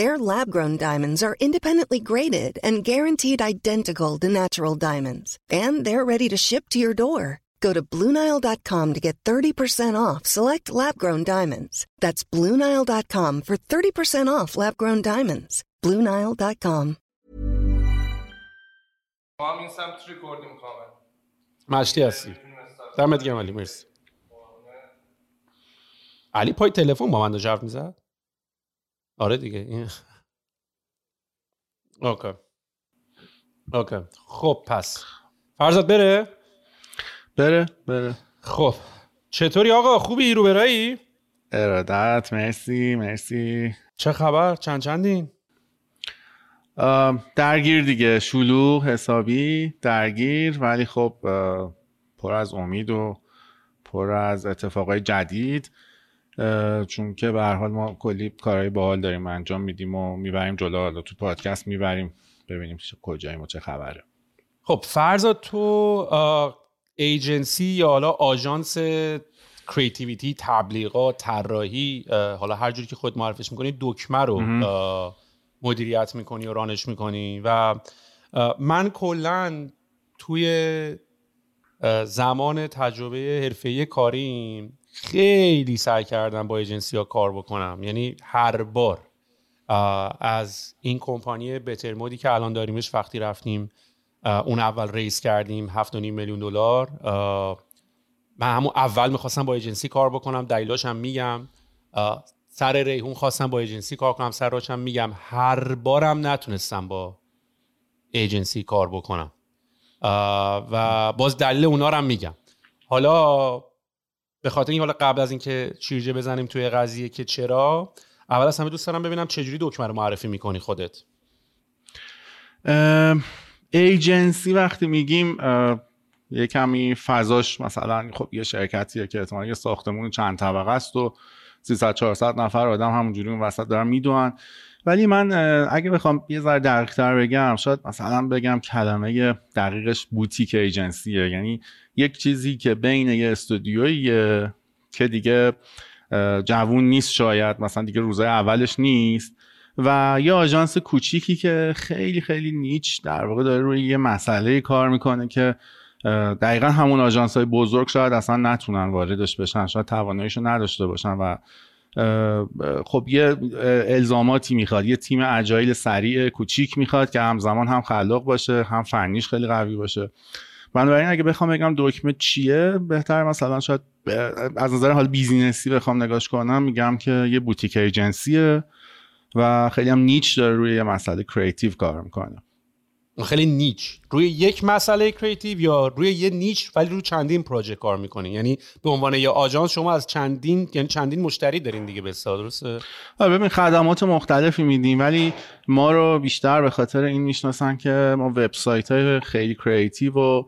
Their lab-grown diamonds are independently graded and guaranteed identical to natural diamonds. And they're ready to ship to your door. Go to BlueNile.com to get 30% off select lab-grown diamonds. That's BlueNile.com for 30% off lab-grown diamonds. BlueNile.com. ما هم این سمت ریکوردی میکنم. مشتی هستی. دمت گرم علی، مرسی. علی پای تلفن با من داشت حرف میزد؟ آره دیگه. اوکی. خب پس فرزاد بره. خب چطوری آقا؟ خوبی؟ روبرایی؟ ارادت. مرسی. چه خبر؟ چندین؟ درگیر دیگه، شلوغ حسابی درگیر، ولی خب پر از امید و پر از اتفاقای جدید، چون که به هر حال ما کلی کارهای باحال داریم انجام میدیم و میبریم جلو. حالا تو پادکست میبریم ببینیم کجاییم و چه خبره. خب فرزاد، تو ایجنسی یا حالا آژانس کریتیویتی، تبلیغات، طراحی، حالا هر جوری که خود معرفش میکنی، دکمه رو مدیریت میکنی و رانش میکنی، و من کلن توی زمان تجربه حرفه‌ای کاریم خیلی سعی کردم با ایجنسی ها کار بکنم. یعنی هر بار از این کمپانی بتر مودی که الان داریمش، وقتی رفتیم اون اول ریس کردیم $7.5 میلیون، من همون اول میخواستم با ایجنسی کار بکنم، دلیلاش هم میگم. سر ریحون خواستم با ایجنسی کار کنم، سر راچم میگم. هر بارم نتونستم با ایجنسی کار بکنم و باز دلیل اونا رو هم میگم. حالا به خاطر این، حالا قبل از اینکه چیرجه بزنیم توی قضیه که چرا، اول از همه دوست دارم ببینم چجوری دکمه رو معرفی میکنی خودت. ایجنسی وقتی میگیم یه کمی فضاش مثلا خب یه شرکتیه که احتمالاً یه ساختمون چند طبقه است و 300-400 نفر آدم همونجوری اون وسط دارن میدونن. ولی من اگه بخوام یه ذره دقیق‌تر بگم، شاید مثلا بگم کلمه دقیقش بوتیک ایجنسیه. یعنی یک چیزی که بین یه استودیویه که دیگه جوون نیست، شاید مثلا دیگه روزای اولش نیست، و یه آژانس کوچیکی که خیلی خیلی نیچ در واقع داره روی یه مسئله کار میکنه که دقیقا همون آژانس‌های بزرگ شاید اصلا نتونن واردش بشن، شاید تواناییشو نداشته باشن، و خب یه الزاماتی میخواد، یه تیم اجایل سریع کوچیک میخواد که همزمان هم خلاق باشه، هم فنیش خیلی قوی باشه. بنابراین اگه بخوام بگم دکمه چیه، بهتر مثلا شاید از نظر حال بیزینسی بخوام نگاش کنم، میگم که یه بوتیک ایجنسیه و خیلی هم نیچ داره روی یه مسئله کریتیو کار میکنه. خیلی نیچ روی یک مسئله کریتیو یا روی یه نیچ، ولی روی چندین پروژه کار میکنین؟ یعنی به عنوان یه آژانس شما از چندین مشتری دارین دیگه، به اصطلاح درسته؟ ببین خدمات مختلفی میدیم، ولی ما رو بیشتر به خاطر این میشناسن که ما وبسایت‌های خیلی کریتیو و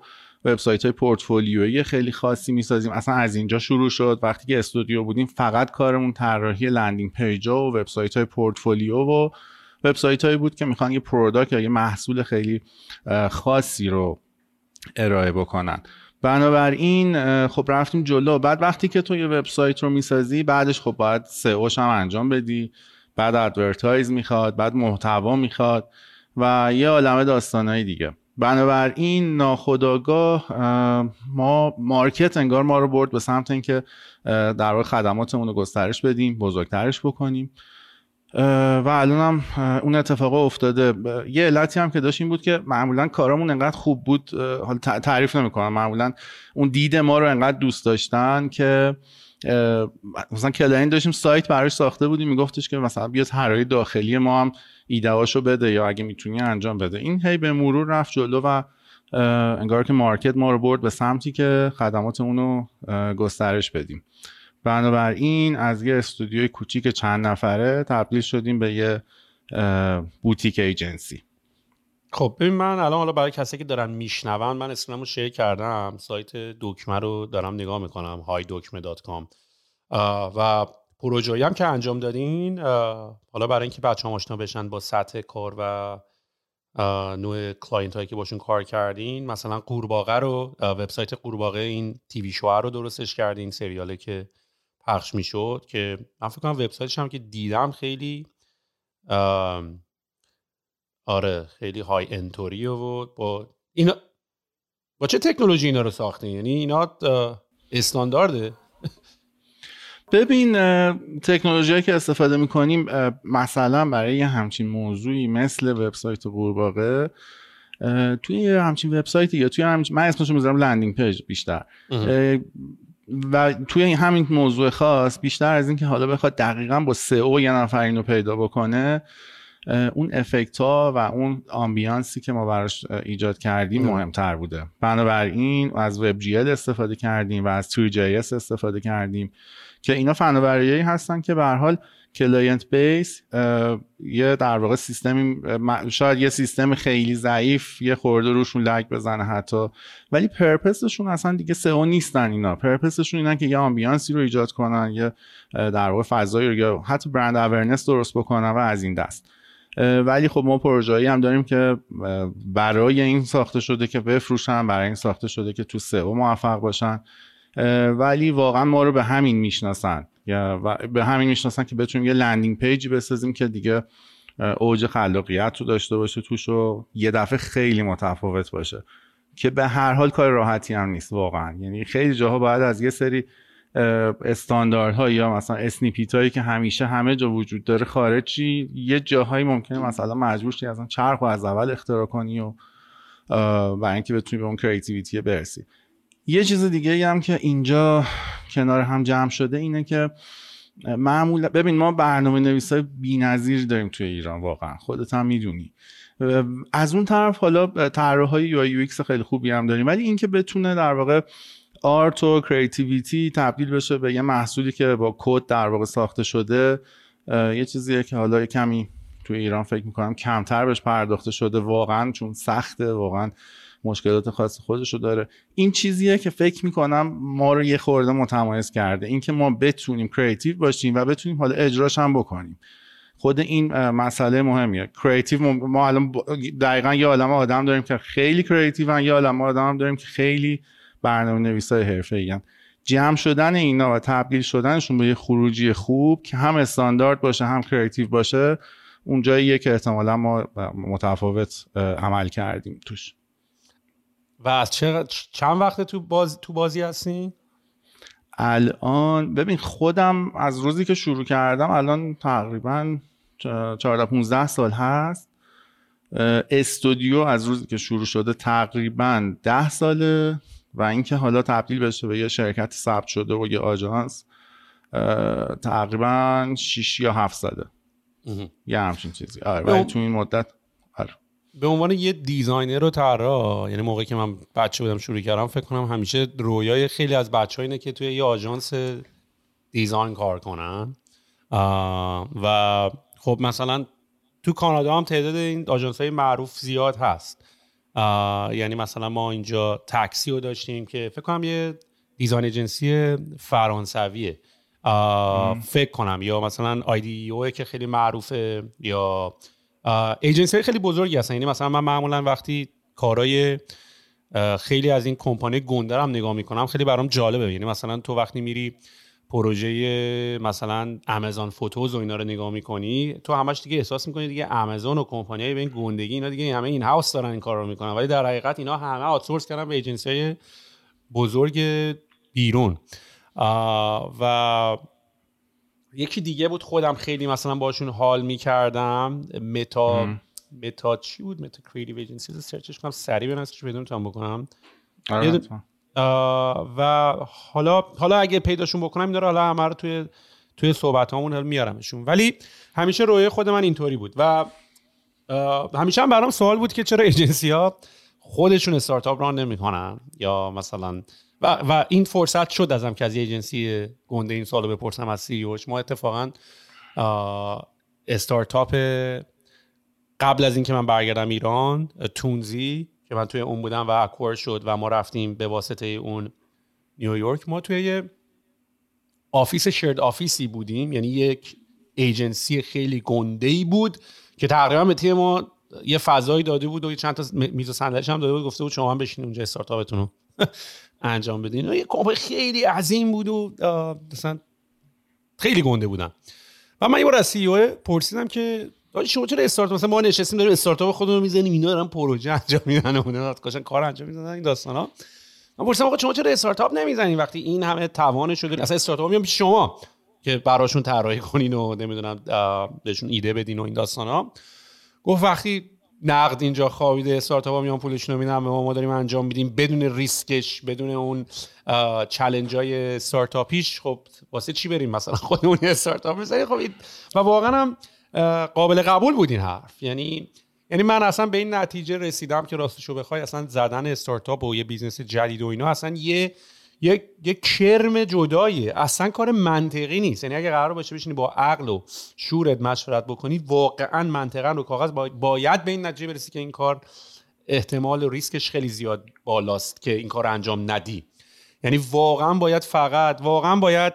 وبسایت‌های پورتفولیویی خیلی خاصی میسازیم. اصلا از اینجا شروع شد، وقتی که استودیو بودیم فقط کارمون طراحی لندینگ پیج‌ها و وبسایت‌های پورتفولیو و وبسایت‌هایی بود که میخوان یه پروداکت یا یه محصول خیلی خاصی رو ارائه بکنن. بنابراین خب رفتیم جلو. بعد وقتی که تو یه وبسایت رو میسازی، بعدش خب باید سئوش هم انجام بدی، بعد ادورتایز میخواد، بعد محتوا میخواد و یه عالمه داستانای دیگه. بنابراین ناخودآگاه ما مارکت انگار ما رو برد به سمت اینکه در واقع خدماتمون رو گسترش بدیم، بزرگترش بکنیم و الان هم اون اتفاق افتاده. یه علتی هم که داشت این بود که معمولا کارامون انقدر خوب بود، حالا تعریف نمی‌کنم، معمولا اون دید ما رو انقدر دوست داشتن که مثلا کلاین داشتیم سایت براش ساخته بودیم، میگفتش که مثلا بیا طراحی داخلی ما هم ایده‌اشو بده یا اگه میتونی انجام بده. این هی به مرور رفت جلو و انگار که مارکت ما رو برد به سمتی که خدماتمون رو گسترش بدیم. بنابراین از یه استودیوی کوچیک چند نفره تبدیل شدیم به یه بوتیک ایجنسی. خب ببین، من الان حالا برای کسی که دارن میشنون، من اسممو شیر کردم، سایت دکمه رو دارم نگاه میکنم، hidokmeh.com، و پروژه‌ای هم که انجام دادین، حالا برای اینکه بچه‌ها آشنا بشن با سطح کار و نوع کلاینت هایی که باشون کار کردین، مثلا قورباغه رو، وبسایت قورباغه این تیوی شو رو درستش کردین، سریالی که پخش میشد که من فکر کنم وبسایتش هم که دیدم خیلی خیلی های انتوریه و با اینا. با چه تکنولوژی اینا رو ساختین؟ یعنی اینا استاندارده؟ ببین، تکنولوژی که استفاده میکنیم مثلا برای همچین موضوعی مثل وبسایت قورباغه، توی همچین وبسایتی یا توی من اسمشو میذارم لندینگ پیج بیشتر و توی همین موضوع خاص، بیشتر از این که حالا بخواد دقیقاً با SEO یه نفر اینو پیدا بکنه، اون افکت ها و اون آمبیانسی که ما براش ایجاد کردیم مهمتر بوده. بنابراین از WebGL استفاده کردیم و از 3.js استفاده کردیم که اینا فناوری‌هایی هستن که به هر حال کلاینت بیس یه در واقع سیستمی، شاید یه سیستم خیلی ضعیف یه خورده روشون لگ بزنه حتی، ولی پرپسشون اصلا دیگه سئو نیستن. اینا پرپسشون اینن که یه آمبیانسی رو ایجاد کنن، یه در واقع فضایی رو، یا حتی برند اورننس درست بکنن و از این دست. ولی خب ما پروژه‌ای هم داریم که برای این ساخته شده که بفروشن، برای این ساخته شده که تو سئو موفق باشن، ولی واقعا ما رو به همین میشناسن، یا به همین میشناسن که بتونیم یه لندینگ پیجی بسازیم که دیگه اوج خلاقیت رو داشته باشه توش و یه دفعه خیلی متفاوت باشه، که به هر حال کار راحتی هم نیست واقعا. یعنی خیلی جاها باید از یه سری استانداردها یا مثلا اسنیپیتایی که همیشه همه جا وجود داره خارجی، یه جاهایی ممکنه مثلا مجبور شی مثلا چرخو از اول اختراع کنی و برای اینکه بتونی به اون کریتیویتی برسی. یه چیز دیگه هم که اینجا کنار هم جمع شده اینه که معمولا ببین، ما برنامه نویسای بی‌نظیر داریم توی ایران، واقعا خودت هم میدونی. از اون طرف حالا طراحای UI UX خیلی خوبی هم داریم، ولی این که بتونه در واقع آرت و کریتیویتی تبدیل بشه به یه محصولی که با کد در واقع ساخته شده، یه چیزیه که حالا یه کمی توی ایران فکر می‌کنم کمتر بهش پرداخته شده واقعا، چون سخته، واقعا مشکلات خاص خودشو داره. این چیزیه که فکر میکنم ما رو یه خورده متمایز کرده، اینکه ما بتونیم کریتیو باشیم و بتونیم حالا اجراش هم بکنیم. خود این مسئله مهمیه. کریتیو ما الان دقیقاً یه عالمه آدم داریم که خیلی کریتیوان، یه عالمه آدم داریم که خیلی برنامه‌نویسای حرفه‌ای ان. جمع شدن اینا و تبدیل شدنشون به یه خروجی خوب که هم استاندارد باشه هم کریتیو باشه، اونجاییه که احتمالاً ما متفاوت عمل کردیم توش. و از چند وقت تو بازی هستین؟ الان ببین، خودم از روزی که شروع کردم الان تقریبا 14-15 سال هست. استودیو از روزی که شروع شده تقریبا 10 ساله و اینکه حالا تبدیل بشه به یه شرکت ثبت شده و یه آژانس تقریبا 6 یا 7 ساله. یه همچین چیزی. آره، ولی تو این مدت به عنوان یه دیزاینر و طراح، یعنی موقعی که من بچه بودم شروع کردم، فکر کنم همیشه رویای خیلی از بچه‌ها اینه که توی یه آژانس دیزاین کار کنن. و خب مثلا تو کانادا هم تعداد این آژانس‌های معروف زیاد هست. یعنی مثلا ما اینجا تاکسی رو داشتیم که فکر کنم یه دیزاین ایجنسی فرانسویه فکر کنم، یا مثلا IDEO که خیلی معروفه، یا ایجنسی خیلی بزرگی هستن. یعنی مثلا من معمولا وقتی کارهای خیلی از این کمپانی گنده هم نگاه میکنم، خیلی برام جالبه. یعنی مثلا تو وقتی میری پروژه مثلا آمازون فوتوز و اینا رو نگاه میکنی، تو همش دیگه احساس میکنی دیگه آمازون و کمپانیای به این گندگی اینا دیگه همه این هاوس دارن این کار رو میکنن، ولی در حقیقت اینا همه آوتسورس کردن به ایجنسی‌های بزرگ بیرون. و یکی دیگه بود خودم خیلی مثلا باشون حال میکردم، متا چی بود؟ متا کریتیو ایجنسیز، سرچش کنم سریع بنویسش بدون تام بکنم. و حالا اگه پیداشون بکنم این داره، حالا همه رو توی صحبت هامون میارمشون. ولی همیشه رویه خود من اینطوری بود و همیشه هم برام سوال بود که چرا ایجنسی ها خودشون استارتاپ ران نمی کنن، یا مثلا و این فرصت شد ازم که از ایجنسی گنده این سوال رو بپرسم از سی اوش. ما اتفاقا استارتاپ قبل از این که من برگردم ایران، تونزی که من توی اون بودم و اکوار شد و ما رفتیم به واسطه اون نیویورک، ما توی یه آفیس شیرد آفیسی بودیم، یعنی یک ایجنسی خیلی گنده‌ای بود که تقریبا به تیم ما یه فضایی داده بود و چند تا میز و صندلیش هم داده بود، گفته بود شما هم بشینید اونجا استارتاپتون رو انجام بدین. یه کمپانی خیلی عظیم بود و مثلا خیلی گنده بودن و من یه بار از سی او پرسیدم که آخه شما چرا استارتاپ، مثلا ما نشستیم داریم استارتاپ خودمون میزنیم، اینا دارن پروژه انجام میدن، اونا داشتن کار انجام میدادن این داستانا. من پرسیدم آقا شما چرا استارتاپ نمیزنین وقتی این همه توانش رو دارین؟ اصلا استارتاپ میام پیش شما که براشون طراحی کنین و نمیدونم بهشون ایده بدین و این داستانا. گفت وقتی نقد اینجا خوابیده، استارتاپا میان پولشون رو میدن به ما داریم انجام میدیم بدون ریسکش، بدون اون چالنجای استارتاپیش، خب واسه چی بریم مثلا خودمون استارتاپ بزنیم؟ خب و واقعا هم قابل قبول بود این حرف. یعنی من اصلا به این نتیجه رسیدم که راستشو بخوای اصلا زدن استارتاپ و یه بیزنس جدید و اینا اصلا یه کرم جداییه، اصلا کار منطقی نیست. یعنی اگه قرار باشه بشینی با عقل و شورت مشورت بکنی، واقعا منطقا رو کاغذ باید به این نتیجه برسی که این کار احتمال و ریسکش خیلی زیاد بالاست که این کار انجام ندی. یعنی واقعا باید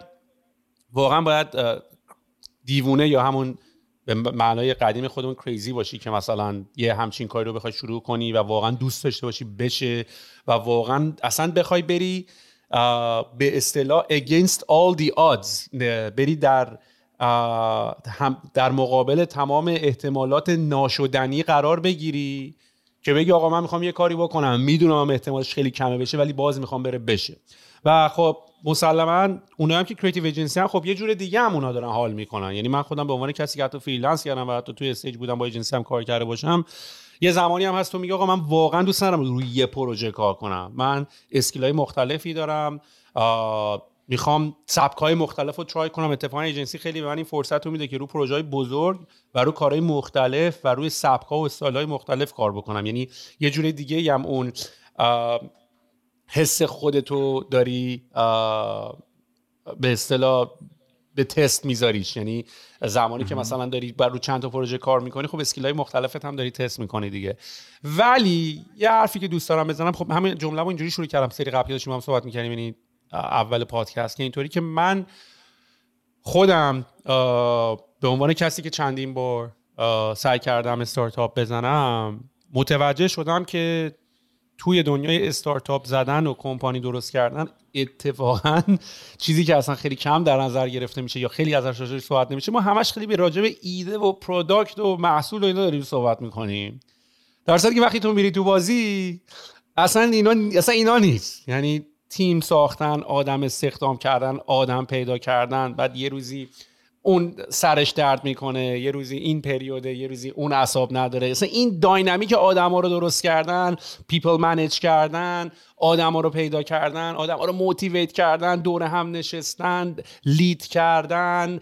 دیوونه یا همون به معنای قدیم خودمون کریزی باشی که مثلا یه همچین کاری رو بخوای شروع کنی و واقعا دوست داشته باشی بشه و واقعا اصلا بخوای بری به اصطلاح against all the odds، بری در مقابل تمام احتمالات ناشدنی قرار بگیری که بگی آقا من میخوام یه کاری بکنم، میدونم احتمالش خیلی کمه بشه ولی باز میخوام بره بشه. و خب مسلماً اونایی هم که کریتیو ایجنسی ان، خب یه جور دیگه هم اونا دارن حال میکنن. یعنی من خودم به عنوان کسی که حتی فریلنس کردم و حتی توی استیج بودم با ایجنسی هم کار کرده باشم، یه زمانی هم هست تو میگه آقا من واقعا دوست دارم روی یه پروژه کار کنم، من اسکیل‌های مختلفی دارم، میخوام سبک‌های مختلف رو ترای کنم. اتفاقا ایجنسی خیلی به من این فرصت رو میده که رو پروژه‌های بزرگ و رو کارهای مختلف و روی سبک‌ها و استایل‌های مختلف کار بکنم. یعنی یه جور دیگه هم اون حس خودتو داری به اصطلاح به تست میذاریش. یعنی زمانی که مثلا داری بر رو چند تا پروژه کار میکنی، خب اسکیل‌های مختلفت هم داری تست میکنی دیگه. ولی یه حرفی که دوست دارم بزنم، خب همین جمله‌مو اینجوری شروع کردم، سری قبلی داشتیم هم صحبت میکنیم، یعنی اول پادکست، که اینطوری که من خودم به عنوان کسی که چندین بار سعی کردم استارتاپ بزنم، متوجه شدم که توی دنیای استارتاپ زدن و کمپانی درست کردن اتفاقاً چیزی که اصلا خیلی کم در نظر گرفته میشه یا خیلی ازش صحبت نمیشه. ما همش خیلی به راجع به ایده و پروداکت و محصول و اینا داریم صحبت میکنیم، در صورتی که وقتی تو میری تو بازی اصلا اینا نیست. یعنی تیم ساختن، آدم استخدام کردن، آدم پیدا کردن، بعد یه روزی اون سرش درد میکنه، یه روزی این پریوده، یه روزی اون اعصاب نداره. اصلا این داینامیک آدما رو درست کردن، پیپل منیج کردن، آدما رو پیدا کردن، آدما رو موتیویت کردن، دور هم نشستن، لید کردن،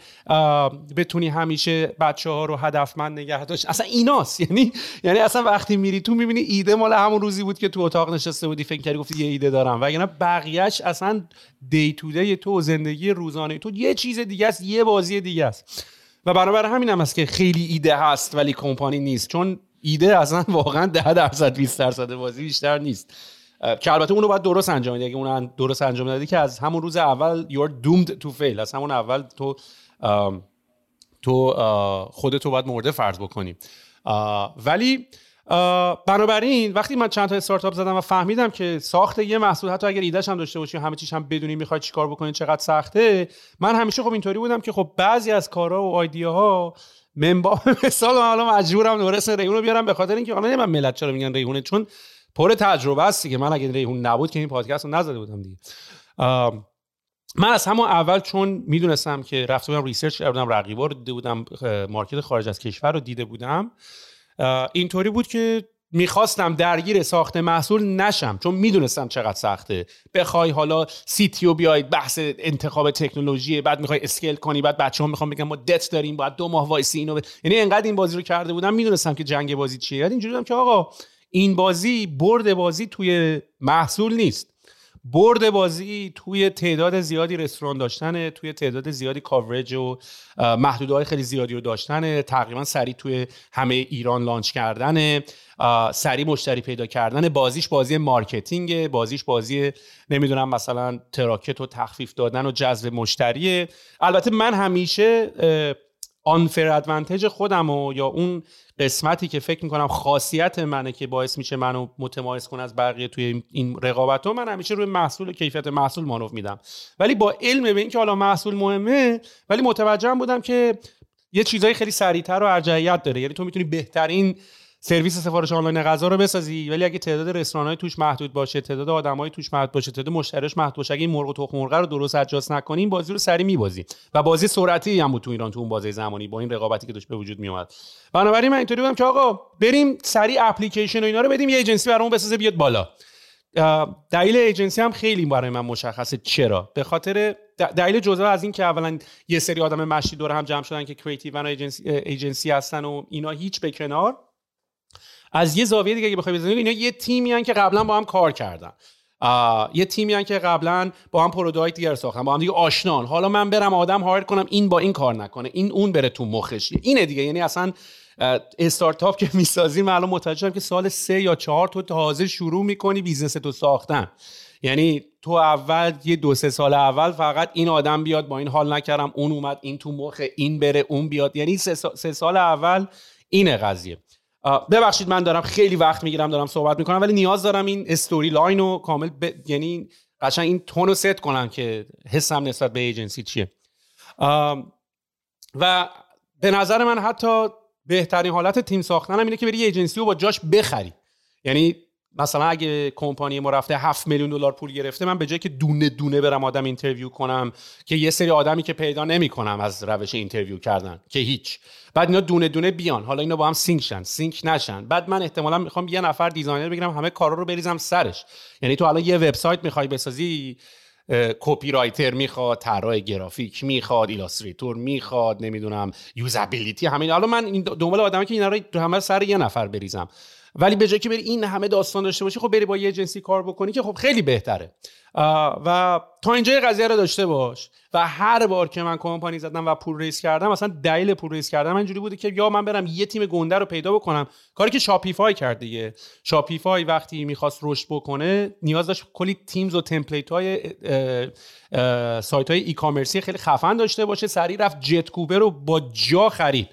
بتونی همیشه بچه‌ها رو هدفمند نگه داشت، اصلا ایناست. یعنی اصلا وقتی میری تو میبینی ایده مال همون روزی بود که تو اتاق نشسته بودی فکر کردی گفتی یه ایده دارم، وگرنه بقیه‌اش اصلا دی تو دی تو زندگی روزانه تو یه چیز دیگه است، یه بازی دیگه است. و برابر همینم هست که خیلی ایده هست ولی کمپانی نیست، چون ایده اصلا واقعا 10% 20% بازی بیشتر نیست، که البته اونو باید درست انجام بدی. اگه اونو درست انجام ندادی که از همون روز اول you're doomed to fail، از همون اول تو خودتو باید مرده فرض بکنی. ولی بنابراین وقتی من چند تا استارتاپ زدم و فهمیدم که ساخت یه محصول حتی اگر ایده‌ش هم داشته باشی همه چیش هم بدونی میخوای چیکار بکنی چقدر سخته، من همیشه خب اینطوری بودم که خب بعضی از کارها و ایده‌ها مثلا من الان مجبورم نورس ریحونو بیارم به خاطر اینکه من ملت چرا میگن ریحونه، چون پر تجربه است دیگه. من اگه ریحون نبود که این پادکست رو نزده بودم دیگه. من از همون اول چون میدونستم که رفته بودم ریسرچ کرده بودم، رقیبا رو دیده بودم، مارکت خارج از کشور رو دیده بودم، اینطوری بود که میخواستم درگیر ساخت محصول نشم چون میدونستم چقدر سخته. بخوای حالا سی تی او بیاید، بحث انتخاب تکنولوژیه، بعد میخوای اسکیل کنی، بعد بچه‌ها میخوان بگن ما دت داریم، بعد 2 ماه وایسی اینو، یعنی انقدر این بازی رو کرده بودم میدونستم که جنگ بازی چیه. یاد اینجوری بودم که آقا این بازی برد بازی توی محصول نیست، برد بازی توی تعداد زیادی رستوران داشتنه، توی تعداد زیادی کاورج و محدودهای خیلی زیادی رو داشتنه، تقریبا سریع توی همه ایران لانچ کردنه، سریع مشتری پیدا کردنه. بازیش بازی مارکتینگه، بازیش بازی نمیدونم مثلا تراکت و تخفیف دادن و جذب مشتریه. البته من همیشه آنفر ادوانتج خودم و یا اون قسمتی که فکر میکنم خاصیت منه که باعث میشه منو متمایز کنه از بقیه توی این رقابت ها، من همیشه روی محصول و کیفیت محصول مانور میدم، ولی با علم به اینکه حالا محصول مهمه، ولی متوجهم بودم که یه چیزای خیلی سریعتر و ارجحیت داره. یعنی تو میتونی بهترین سرویس سفارش آنلاین غذا رو بسازی، ولی اگه تعداد رستوران‌های توش محدود باشه، تعداد آدم‌های توش محدود باشه، تعداد مشتریاش محدود باشه، اگه این مرغ و تخم مرغ رو درست اجاست نکنین، بازی رو سری می‌بازی. و بازی سرعتی هم بود تو ایران تو اون بازی زمانی با این رقابتی که داشت به وجود میومد. بنابراین من اینطوری بودم که آقا بریم سری اپلیکیشن و اینا رو بدیم یه ایجنسی برامون بسازه بیاد بالا. دلیل ایجنسی هم خیلی برای من مشخصه. چرا؟ به خاطر دلیل جزء از این که اولا یه سری آدم مشتی دور هم جمع شدن که کریتیو و ایجنسی هستن و اینا، هیچ به کنار. از یه زاویه دیگه اگه بخوای بزنی، اینا یه تیمی ان که قبلا با هم کار کردن، یه تیمی ان که قبلا با هم پروداکت دیگه ساختن، با هم دیگه آشنان. حالا من برم آدم هایر کنم این با این کار نکنه، این اون بره تو مخش اینه دیگه. یعنی اصلا استارتاپ که میسازی، من الان متوجه شدم که سال 3 یا 4 تو تازه شروع میکنی بیزنس تو ساختن. یعنی تو اول یه 2-3 سال اول فقط این آدم بیاد با این حال نکردم، اون اومد این تو مخ این بره اون بیاد. یعنی 3 سال اول اینه قضیه. ببخشید من دارم خیلی وقت میگیرم دارم صحبت میکنم، ولی نیاز دارم این استوری لاین رو کامل یعنی قشنگ این تون رو ست کنم که حسم نسبت به ایجنسی چیه. و به نظر من حتی بهترین حالت تیم ساختنم اینه که بری ایجنسی رو با جاش بخری. یعنی مثلا اگه کمپانی ما رفته 7 میلیون دلار پول گرفته، من به جای که دونه دونه برم آدم اینترویو کنم که یه سری آدمی که پیدا نمی‌کنم از روش اینترویو کردن که هیچ، بعد اینا دونه دونه بیان، حالا اینا با هم سینک نشن، بعد من احتمالاً میخوام یه نفر دیزاینر بگیرم همه کارا رو بریزم سرش. یعنی تو الان یه وبسایت میخوای بسازی، کپی رایتر میخواد، طراح گرافیک میخواد، ایلاستریتور میخواد، نمیدونم یوزابیلیتی، همین. حالا من دنبال آدمی که اینا رو همه سر یه نفر بریزم، ولی به جای که بری این همه داستان داشته باشی، خب بری با یه ایجنسی کار بکنی که خب خیلی بهتره. و تا اینجای قضیه رو داشته باش. و هر بار که من کمپانی زدم و پول ریز کردم، مثلا دلیل پول ریز کردم اینجوری بوده که یا من برم یه تیم گنده رو پیدا بکنم، کاری که شاپیفای کرد دیگه. شاپیفای وقتی می‌خواست رشد بکنه نیاز داشت کلی تیمز و تمپلیت‌های سایت‌های ای کامرسی خیلی خفن داشته باشه، سریع رفت جت کوبر رو با جا خرید.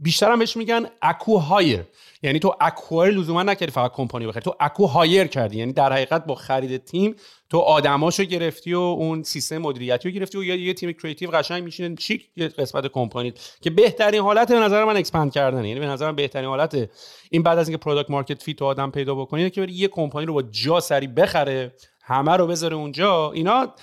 بیشترم بهش میگن اکو هایر، یعنی تو اکوایر لزوما نکردی فقط کمپانی بخری، تو اکو هایر کردی. یعنی در حقیقت با خرید تیم تو آدماشو گرفتی و اون سیستم مدیریتی رو گرفتی و یه تیم کریتیو قشنگ میشینه چیک یه قسمت کمپانی، که بهترین حالت به نظر من اکسپاند کردنه. یعنی به نظر من بهترین حالت این بعد از اینکه پروداکت مارکت فیت آدم پیدا بکنی که بری یه کمپانی رو با جا سری بخره، همه رو بذاره اونجا. اینا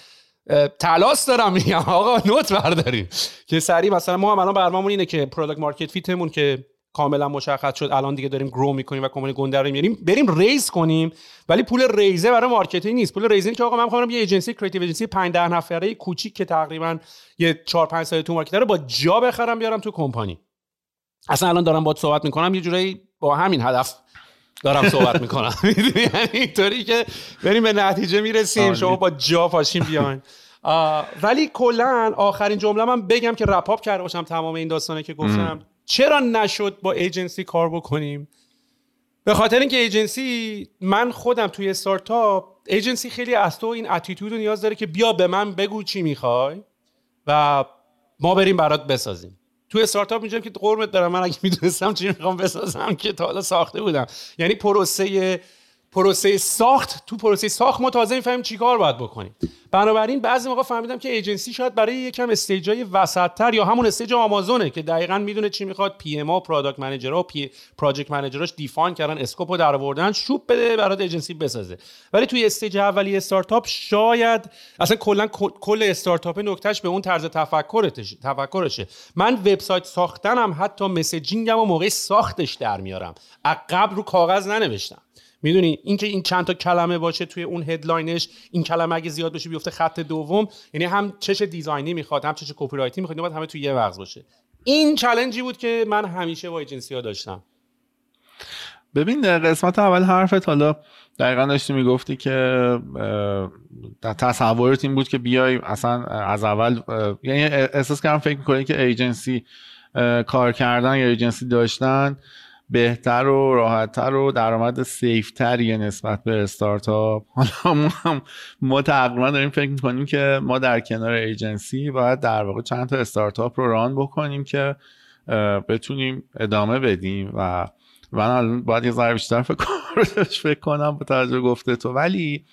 تلاش دارم میگم آقا، نوت برداریم که سری مثلا ما هم الان برنامه‌مون اینه که پروداکت مارکت فیتمون که کاملا مشخص شد، الان دیگه داریم گرو میکنیم و کمپانی گنده رو میاریم، بریم ریز کنیم. ولی پول ریزه برای مارکتینگ نیست، پول ریزه که آقا من می‌خوام یه ایجنسی کریتیو، ایجنسی 5-10 نفره کوچیک که تقریبا یه 4-5 سال تو مارکت رو با جا بخرم بیارم تو کمپانی. اصلا الان دارم باهات صحبت میکنم یه جورایی با همین هدف دارم صحبت میکنم، میدونی، یعنی اینطوری که بریم به نتیجه میرسیم، شما با جا پاشین بیاین. ولی کلا آخرین جمله من بگم که رپاپ کرده باشم تمام این داستانی که گفتم، چرا نشد با ایجنسی کار بکنیم؟ به خاطر اینکه ایجنسی، من خودم توی استارتاپ، ایجنسی خیلی از تو این اتیتود رو نیاز داره که بیا به من بگو چی میخوای و ما بریم برات بسازیم. تو استارتاپ میگم که قربونت برم، من اگه میدونستم چی میخوام بسازم که تا حالا ساخته بودم. یعنی پروسه ساخت، تو پروسه ساخت ما تازه میفهمیم چیکار باید بکنیم. بنابراین بعضی موقع فهمیدم که ایجنسی شاید برای یکم استیجای وسط‌تر یا همون استیج آمازونه که دقیقاً میدونه چی میخواد، پی ام او، پروداکت منیجرها، پروجکت منیجرهاش دیفاین کردن، اسکوپو درآوردن، شوب بده برات ایجنسی بسازه. ولی توی استیج اولی استارتاپ شاید اصلا کل استارتاپ نکتهش به اون طرز تفکرشه. من وبسایت ساختنم حتی مسیجینگمو موقع ساختش در میارم، از قبل رو کاغذ ننوشتم. میدونی اینکه این چند تا کلمه باشه توی اون هدلاینش، این کلمه اگه زیاد بشه بیفته خط دوم، یعنی هم چش دیزاینی میخواد هم چش کپی رایتی میخواد، باید همه توی یه وقت باشه. این چالنجی بود که من همیشه با ایجنسی‌ها داشتم. ببین در قسمت اول حرفت حالا دقیقاً داشتی میگفتی که تصورت این بود که بیای اصلا از اول، یعنی احساس کردم فکر می‌کنی که ایجنسی کار کردن یا ایجنسی داشتن بهتر و راحت‌تر و درآمد سیف‌تریه نسبت به استارتاپ. حالا ما تقریبا داریم فکر می‌کنیم که ما در کنار ایجنسی باید در واقع چند تا استارتاپ رو ران بکنیم که بتونیم ادامه بدیم و من الان باید یه ذره بیشتر فکر کنم با توجه گفته تو. ولی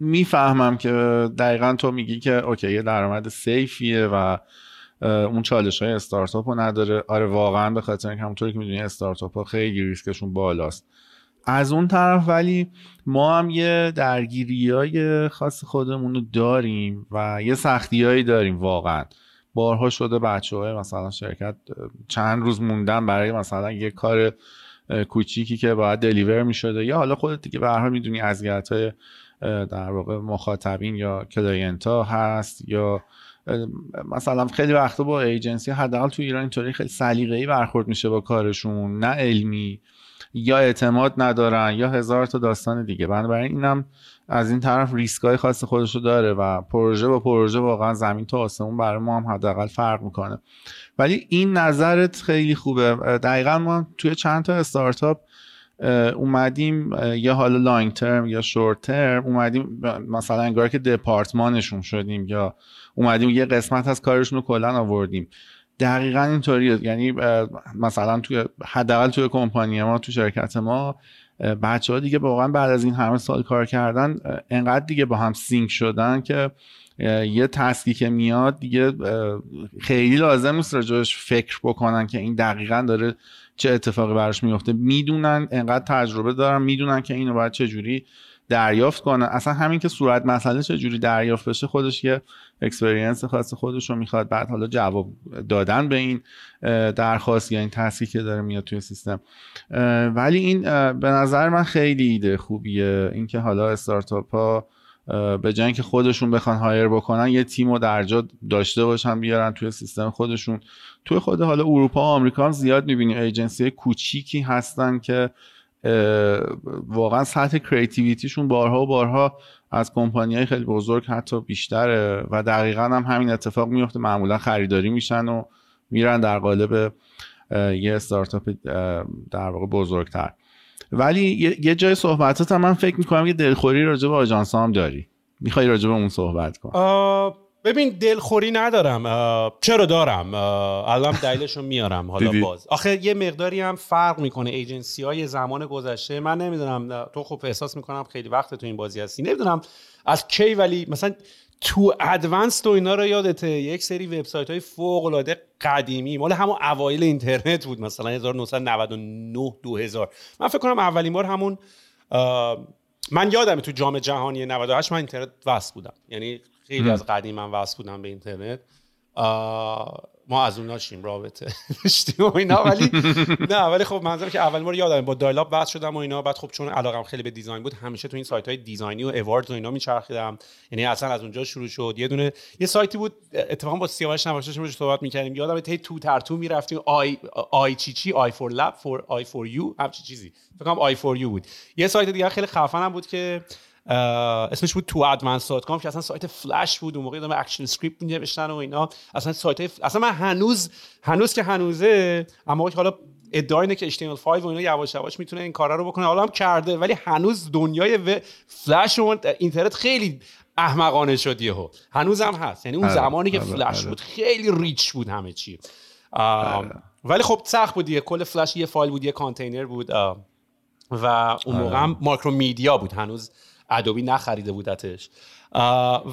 میفهمم که دقیقاً تو میگی که اوکی یه درآمد سیفیه و اون چالش‌های استارتاپ رو نداره. آره واقعا به خاطر اینکه همونطوری که می‌دونی استارتاپ‌ها خیلی ریسکشون بالاست از اون طرف، ولی ما هم یه درگیری‌های خاص خودمون رو داریم و یه سختی‌هایی داریم. واقعا بارها شده بچه‌ها مثلا شرکت چند روز موندن برای مثلا یه کار کوچیکی که باید دلیور می‌شده، یا حالا خودت دیگه به هر حال می‌دونی اذیت‌های در واقع مخاطبین یا کلاینت‌ها هست، یا مثلا خیلی وقتا با ایجنسی حداقل تو ایران اینطوری خیلی سلیقه‌ای برخورد میشه با کارشون، نه علمی، یا اعتماد ندارن یا هزار تا داستان دیگه. بنابراین اینم از این طرف ریسکای خاص خودشو داره و پروژه با پروژه واقعا زمین تا آسمون برای ما هم حداقل فرق میکنه. ولی این نظرت خیلی خوبه. دقیقاً ما توی چند تا استارتاپ اومدیم، یا حالا لانگ ترم یا شورت ترم، اومدیم مثلا انگار که دپارتمانشون شدیم یا اومدیم یه قسمت از کارشون رو کلا آوردیم. دقیقاً اینطوریه. یعنی مثلا توی حداقل توی کمپانی ما، تو شرکت ما، بچه‌ها دیگه واقعاً بعد از این همه سال کار کردن انقدر دیگه با هم سینک شدن که یه تسکی که میاد دیگه خیلی لازم نیست راجعش فکر بکنن که این دقیقاً داره چه اتفاقی براش میفته. میدونن، انقدر تجربه دارن، میدونن که اینو باید چه جوری دریافت کنن. اصلا همین که صورت مسئله چه جوری دریافت بشه خودش یه اکسپریانس خاص خودش رو میخواد. بعد حالا جواب دادن به این درخواست یا این تسکی که داره میاد توی سیستم. ولی این به نظر من خیلی ایده خوبیه، اینکه حالا استارتاپ ها به جای اینکه خودشون بخوان هایر بکنن، یه تیم رو درجا داشته باشن بیارن توی سیستم خودشون. توی خود حالا اروپا و آمریکا هم زیاد می‌بینی ایجنسی‌های کوچیکی هستن که واقعا سطح کریتیویتیشون بارها و بارها از کمپانی‌های خیلی بزرگ حتی بیشتره و دقیقاً هم همین اتفاق میفته. معمولا خریداری میشن و میرن در قالب یه استارتاپ در واقع بزرگتر. ولی یه جای صحبتات هم من فکر میکنم که دلخوری راجع به آژانس‌ها هم داری، میخوای راجع به اون صحبت کن. ببین دلخوری ندارم. چرا دارم؟ الان دلیلشو میارم. حالا باز آخه یه مقداری هم فرق میکنه ایجنسی‌های زمان گذشته. من نمیدونم، تو خب احساس میکنم خیلی وقت تو این بازی هستی، نمیدونم از کی، ولی مثلا تو ادوانس تو اینا رو یادته یک سری وبسایت‌های فوق‌العاده قدیمی مال همون اوایل اینترنت بود، مثلا 1999 2000. من فکر کنم اولین بار همون من یادمه تو جام جهانی 98 من اینترنت وصل بودم، یعنی خیلی از قدیم من وصل بودم به اینترنت. ما از اوناشیم رابطه داشتیم و اینا، ولی نه، ولی خب منظورم که اولین بار یادمه با دایلاب وصل شدم و اینا. بعد خب چون علاقم خیلی به دیزاین بود، همیشه تو این سایت‌های دیزاینی و اواردز و اینا میچرخیدم، یعنی اصلا از اونجا شروع شد. یه سایتی بود اتفاقا با سیاوش نباشش روش صحبت می‌کردیم، یادمه تی تو ترتو می‌رفتیم، آی فور لب فور آی فور یو، همچی چیزی فکر کنم آی فور یو بود. یه سایت دیگه خیلی خفنم بود که اسمش بود 2advanced.com که اصلا سایت فلش بود اون موقع، دارم اکشن اسکریپت نوشتن و اینا. اصلا اصلا من هنوز که هنوزه، اما حالا ادعا اینه که HTML5 و اینا یواش یواش میتونه این کارا رو بکنه، حالا هم کرده، ولی هنوز دنیای فلش و اینترنت خیلی احمقانه شد یهو. هنوزم هست، یعنی اون زمانی که فلش بود خیلی ریچ بود همه چی، ولی خب سخت بود دیگه. کل فلش یه فایل بود، یه کانتینر بود، و اون موقع هم ماکرومیدیا بود، هنوز ادوبی نخریده بودتش.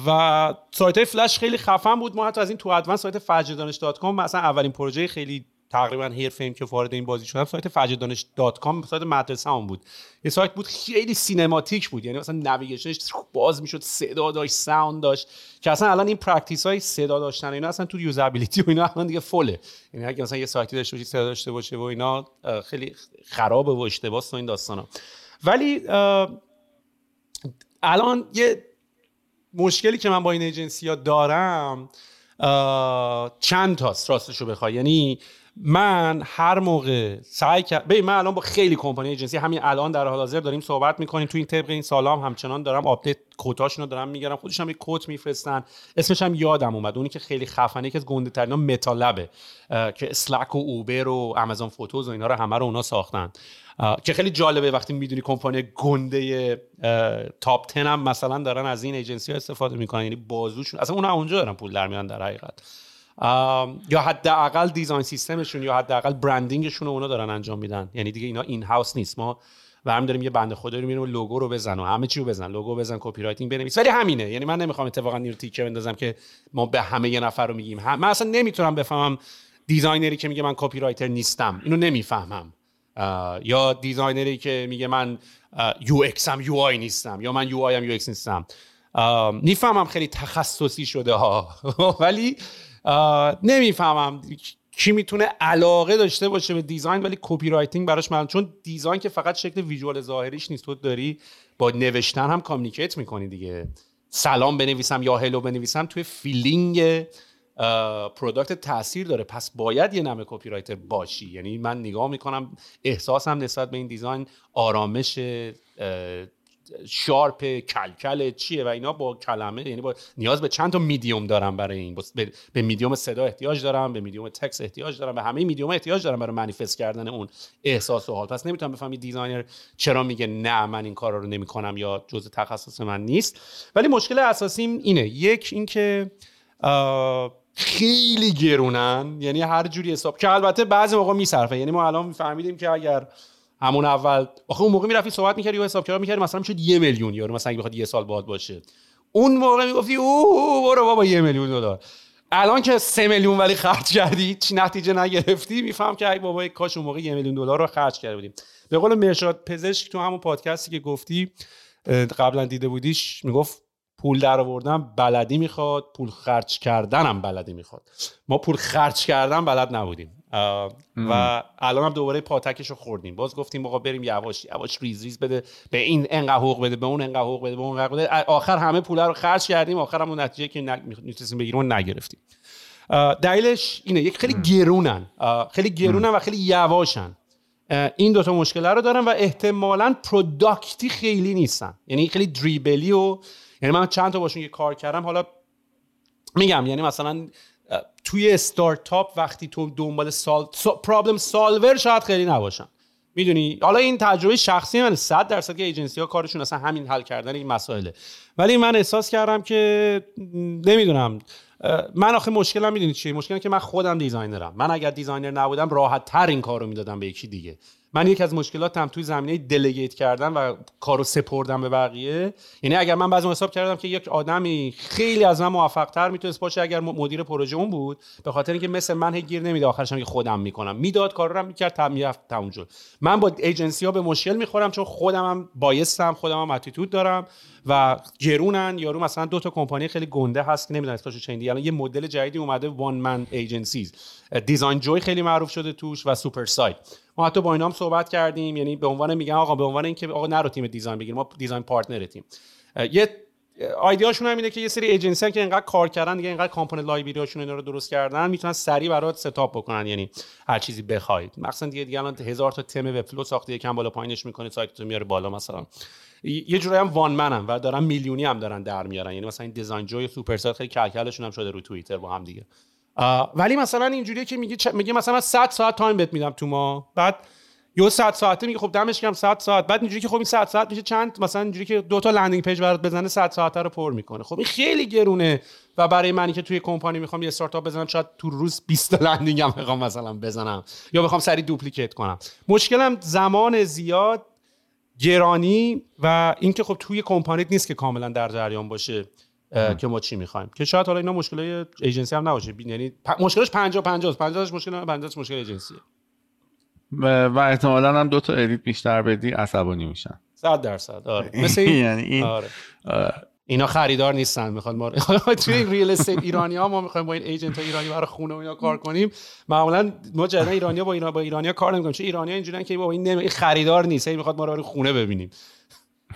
و سایت های فلش خیلی خفن بود. ما حتی از این تو ادوانس، سایت فرجدانش.com مثلا اولین پروژه خیلی تقریبا حرفه‌ایم که وارد این بازی شدم، سایت فرجدانش.com سایت مدرسه‌ام بود. یه سایت بود خیلی سینماتیک بود، یعنی مثلا نویگیشنش باز میشد، صدا داشت، ساوند داشت، که اصلا الان این پرکتیس های صدا داشتن اینا اصلا تو یوزابیلیتی و اینا الان دیگه فله. یعنی اگه مثلا یه سایتی داشته باشی صدا داشته باشه و اینا خیلی خرابه و اشتباس و این داستانا. ولی الان یه مشکلی که من با این ایجنسی‌ها دارم چند تا راستشو بخوای، یعنی من هر موقع سعی کردم، ببین من الان با خیلی کمپانی ایجنسی همین الان در حال حاضر داریم صحبت میکنیم، تو این طبق این سالا هم همچنان دارم آپدیت کداشونو دارم میگیرم، خودشون یک کد میفرستن. اسمش هم یادم اومد، اونی که خیلی خفنه، یکی از گنده ترینا متالبه که اسلک و اوبر و آمازون فوتوز و اینا رو همه رو اونا ساختن، که خیلی جالبه وقتی میدونی کمپانی گنده تاپ 10 هم مثلا دارن از این ایجنسی ها استفاده میکنن، یعنی بازوشون اصلا اونها اونجا دارن پول در میارن در حقیقت، یا حداقل دیزاین سیستمشون یا حداقل برندینگشون رو اونا دارن انجام میدن. یعنی دیگه اینا این هاوس نیست، ما برمی داریم یه بنده خدا رو میریم لوگو رو بزن و همه چی رو بزن، لوگو بزن، کپی رایتینگ بنویس. ولی همینه، یعنی من نمیخوام اتفاقا نیرو تیکه بندازم که ما به همه یه نفر رو میگیم. من اصلا نمیتونم بفهمم دیزاینری که میگه من کپی رایتر نیستم، اینو نمیفهمم، یا دیزاینری که میگه من یو ایکس ام یو آی نیستم، یا من یو آی ام یو ایکس نیستم. میفهمم خیلی تخصصی شده ها، ولی نمیفهمم کی میتونه علاقه داشته باشه به دیزاین ولی کپی رایتینگ براش معنی، چون دیزاین که فقط شکل ویژوال ظاهریش نیست، تو داری با نوشتن هم کامیونیکیت میکنی دیگه. سلام بنویسم یا هلو بنویسم توی فیلینگ پروداکت تاثیر داره، پس باید یه نمه کپی رایتر باشی. یعنی من نگاه میکنم احساسم نسبت به این دیزاین آرامش، شارپ، کلکل چیه و اینا با کلمه، یعنی با نیاز به چند تا میدیوم دارم برای این، به میدیوم صدا احتیاج دارم، به میدیوم تکست احتیاج دارم، به همه میدیوم احتیاج دارم برای منیفست کردن اون احساس و حال. پس نمیتونم بفهمی دیزاینر چرا میگه نه من این کارا رو نمیکنم یا جزء تخصص من نیست. ولی مشکل اساسیم اینه، یک اینکه خیلی گرونن، یعنی هر جوری حساب که البته بعضی موقع میصرفه. یعنی ما الان فهمیدیم که اگر همون اول آخه اون موقع میرفتی صحبت میکردی و حسابکار میکردی مثلا میشد 1 میلیون یارو، مثلا اگه بخواد یه سال باهات باشه اون موقع میگفتی اوه برو بابا $1 میلیون. الان که 3 میلیون ولی خرج کردی چی نتیجه نگرفتی، میفهم که ای بابا کاش اون موقع $1 میلیون رو خرج کرده بودیم. به قول مرشاد پزشک تو همون پادکستی که گفتی قبلا دیده بودیش، میگفت پول درآوردن بلدی میخواد، پول خرج کردنم بلدی میخواد. ما پول خرج کردن بلد نبودیم و الان هم دوباره پاتکشو خوردیم. باز گفتیم آقا بریم یواش یواش ریز ریز بده، به این انقدر حقوق بده، به اون انقدر حقوق بده، به اون انقدر بده. آخر همه پولا رو خرج کردیم، آخر همون نتیجه که می‌تونستیم بگیریم و نگرفتیم. دلیلش اینه، یک خیلی گرونن، خیلی گرونن و خیلی یواشن. این دوتا مشکل رو دارن و احتمالاً پروداکتی خیلی نیستن، یعنی خیلی دریبلی و یعنی من چند تا باشون که کار کردم، حالا میگم یعنی مثلا توی استارتاپ وقتی تو دنبال پرابلم سالور شاید خیلی نباشن، میدونی. حالا این تجربه شخصی من 100% که ایجنسی ها کارشون اصلا همین حل کردن این مسائله، ولی من احساس کردم که نمیدونم، من آخه مشکلم میدونی چیه؟ مشکلم که من خودم دیزاینرم، من اگر دیزاینر نبودم راحت تر این کارو میدادم به یکی دیگه. من یکی از مشکلاتم توی زمینه دلیگیت کردن و کارو سپردن به بقیه، یعنی اگر من بعضی حساب کردم که یک آدمی خیلی از من موفق‌تر میتونست باشه اگر مدیر پروژه اون بود، به خاطر اینکه مثل من گیر نمیده، آخرش هم که خودم میکنم، میداد کارا رو میکرد تموم شد. من با ایجنسی ها به مشکل میخورم چون خودمم بایستم، خودمم اتیتود دارم و گرونن. یارو مثلا 2 تا کمپانی خیلی گنده هست که نمیدونن اسمشو چندی، الان یه مدل جدیدی اومده وان من ایجنسیز، دیزاین جوی خیلی معروف شده توش و سوپر سایت. ما حتی با اینا هم صحبت کردیم، یعنی به عنوان میگن آقا به عنوان اینکه آقا نرو تیم دیزاین بگیر، ما دیزاین پارتنر تیم. یه ایده‌اشون هم اینه که یه سری ایجنسی‌ها که انقدر کار کردن دیگه، انقدر کامپوننت لایبرری‌هاشون اینا رو درست کردن، میتونن سریع برات ستاپ بکنن، یعنی هر چیزی بخواید. مثلا دیگه الان 1000 تا تم وب فلو ساخته، یکم بالا پایینش می‌کنه، سایتتون میاره بالا. مثلا یه جوری هم وان منم و دارن میلیونی هم دارن در میارن، یعنی مثلا این دیزاین جوی سوپر سایت خیلی کلکلشون هم شده رو توییتر با هم دیگه. ولی مثلا اینجوریه که میگه مثلا 100 ساعت تایم بهت میدم تو ما، بعد یه 100 ساعته میگه خب دمش گرم 100 ساعت، بعد اینجوری که خب این 100 ساعت میشه چند، مثلا اینجوری که دو تا لندینگ پیج برات بزنه 100 ساعته رو پر میکنه. خب این خیلی گرونه و برای منی که توی کمپانی میخوام یه استارتاپ بزنم شاید تو روز 20 تا لندینگ هم بخوام مثلا بزنم یا بخوام سری دوپلیکیت کنم. مشکلم زمان زیاد، گرانی و اینکه خب توی کمپانیت نیست که کاملا در جریان باشه که ما چی می‌خوایم، که شاید حالا اینا مشکلای ایجنسی هم نباشه، یعنی مشکلش 50-50 50ش مشکل، 50ش مشکل ایجنسیه و احتمالاً هم دو تا ادیت بیشتر بدی عصبانی میشن 100%. آره مثل یعنی این آره. اینا خریدار نیستن، میخوان ما توی ریل استیت ایرانی‌ها ما می‌خوایم با این ایجنت ها ایرانی برای خونه و اینا کار کنیم، معمولاً ما جدا ایرانی‌ها با اینا با ایرانی‌ها کار نمی‌کنیم چون ایرانی‌ها اینجوریان که بابا این خریدار نیست، این می‌خواد ما رو برای خونه ببینیم.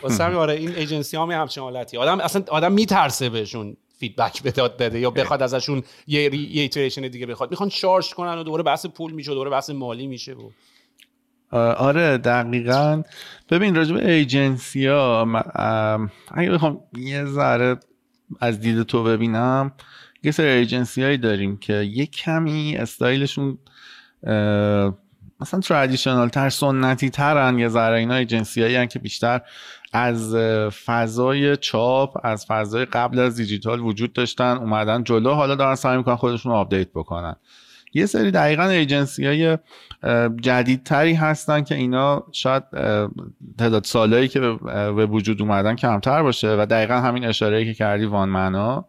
واسه همین آره این ایجنسی ها می همچین حالتی، آدم اصلا آدم میترسه بهشون فیدبک بده یا بخواد ازشون یه ایتریشن دیگه بخواد، میخوان شارژ کنن و دوباره بحث پول میشه، دوباره بحث مالی میشه و آره دقیقاً. ببین راجع به ایجنسی ها اگه بخوام یه ذره از دید تو ببینم، یه سری ایجنسی هایی داریم که یه کمی استایلشون مثلا ترادیشنال تر، سنتی ترن، یه ذره اینا ایجنسیایی ان که بیشتر از فضای چاپ، از فضای قبل از دیجیتال وجود داشتن، اومدن جلو، حالا دارن سعی میکنن خودشون رو آپدیت بکنن. یه سری دقیقاً ایجنسیای جدیدتری هستن که اینا شاید تعداد سالایی که به وجود اومدن کمتر باشه و دقیقاً همین اشاره‌ای که کردی وان معنا،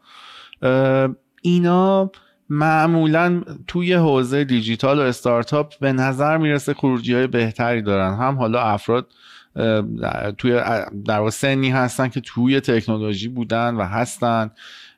اینا معمولا توی حوزه دیجیتال و استارتاپ به نظر میرسه خروجی‌های بهتری دارن، هم حالا افراد توی در واقع سنی هستن که توی تکنولوژی بودن و هستن،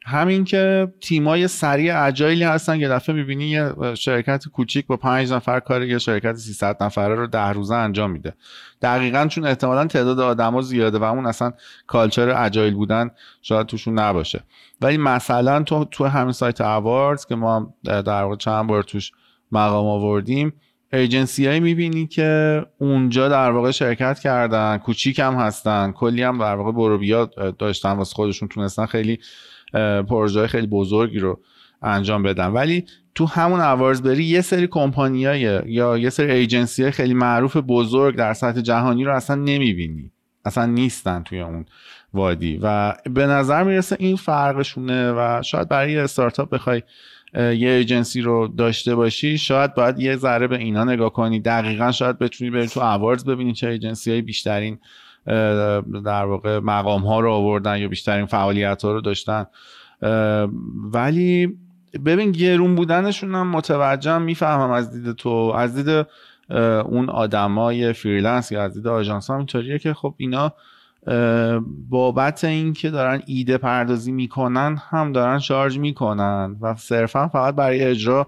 همین که تیمای سریع اجایلی هستن، یه دفعه میبینی یه شرکت کوچیک با 5 نفر کار یه شرکت 300 نفره رو 10 روزه انجام میده، دقیقاً چون احتمالاً تعداد آدما زیاده و اون اصلا کالچر اجایل بودن شاید توشون نباشه. ولی مثلا تو همین سایت اواردز که ما در واقع چند بار توش مقام آوردیم، ایجنسیایی میبینی که اونجا در واقع شرکت کردن، کوچیک هم هستن، کلی هم در واقع بروبیا داشتن واسه خودشون، تونستن خیلی پروژه خیلی بزرگی رو انجام بدن. ولی تو همون اواردز بری یه سری کمپانیای یا یه سری ایجنسیای خیلی معروف بزرگ در سطح جهانی رو اصلا نمیبینی، اصلا نیستن توی اون وادی و به نظر میرسه این فرقشونه. و شاید برای استارتاپ بخوای یه ایجنسی رو داشته باشی، شاید باید یه ذره به اینا نگاه کنی. دقیقاً شاید بتونی بری تو اواردز ببینی چه ایجنسیای بیشترین در واقع مقام ها رو آوردن یا بیشترین فعالیت ها رو داشتن. ولی ببین گرون بودنشون هم متوجهم، میفهمم از دید تو، از دید اون آدمای فریلنس یا از دید آژانس ها اینطوریه که خب اینا بابت این که دارن ایده پردازی میکنن هم دارن شارژ میکنن و صرفا فقط برای اجرا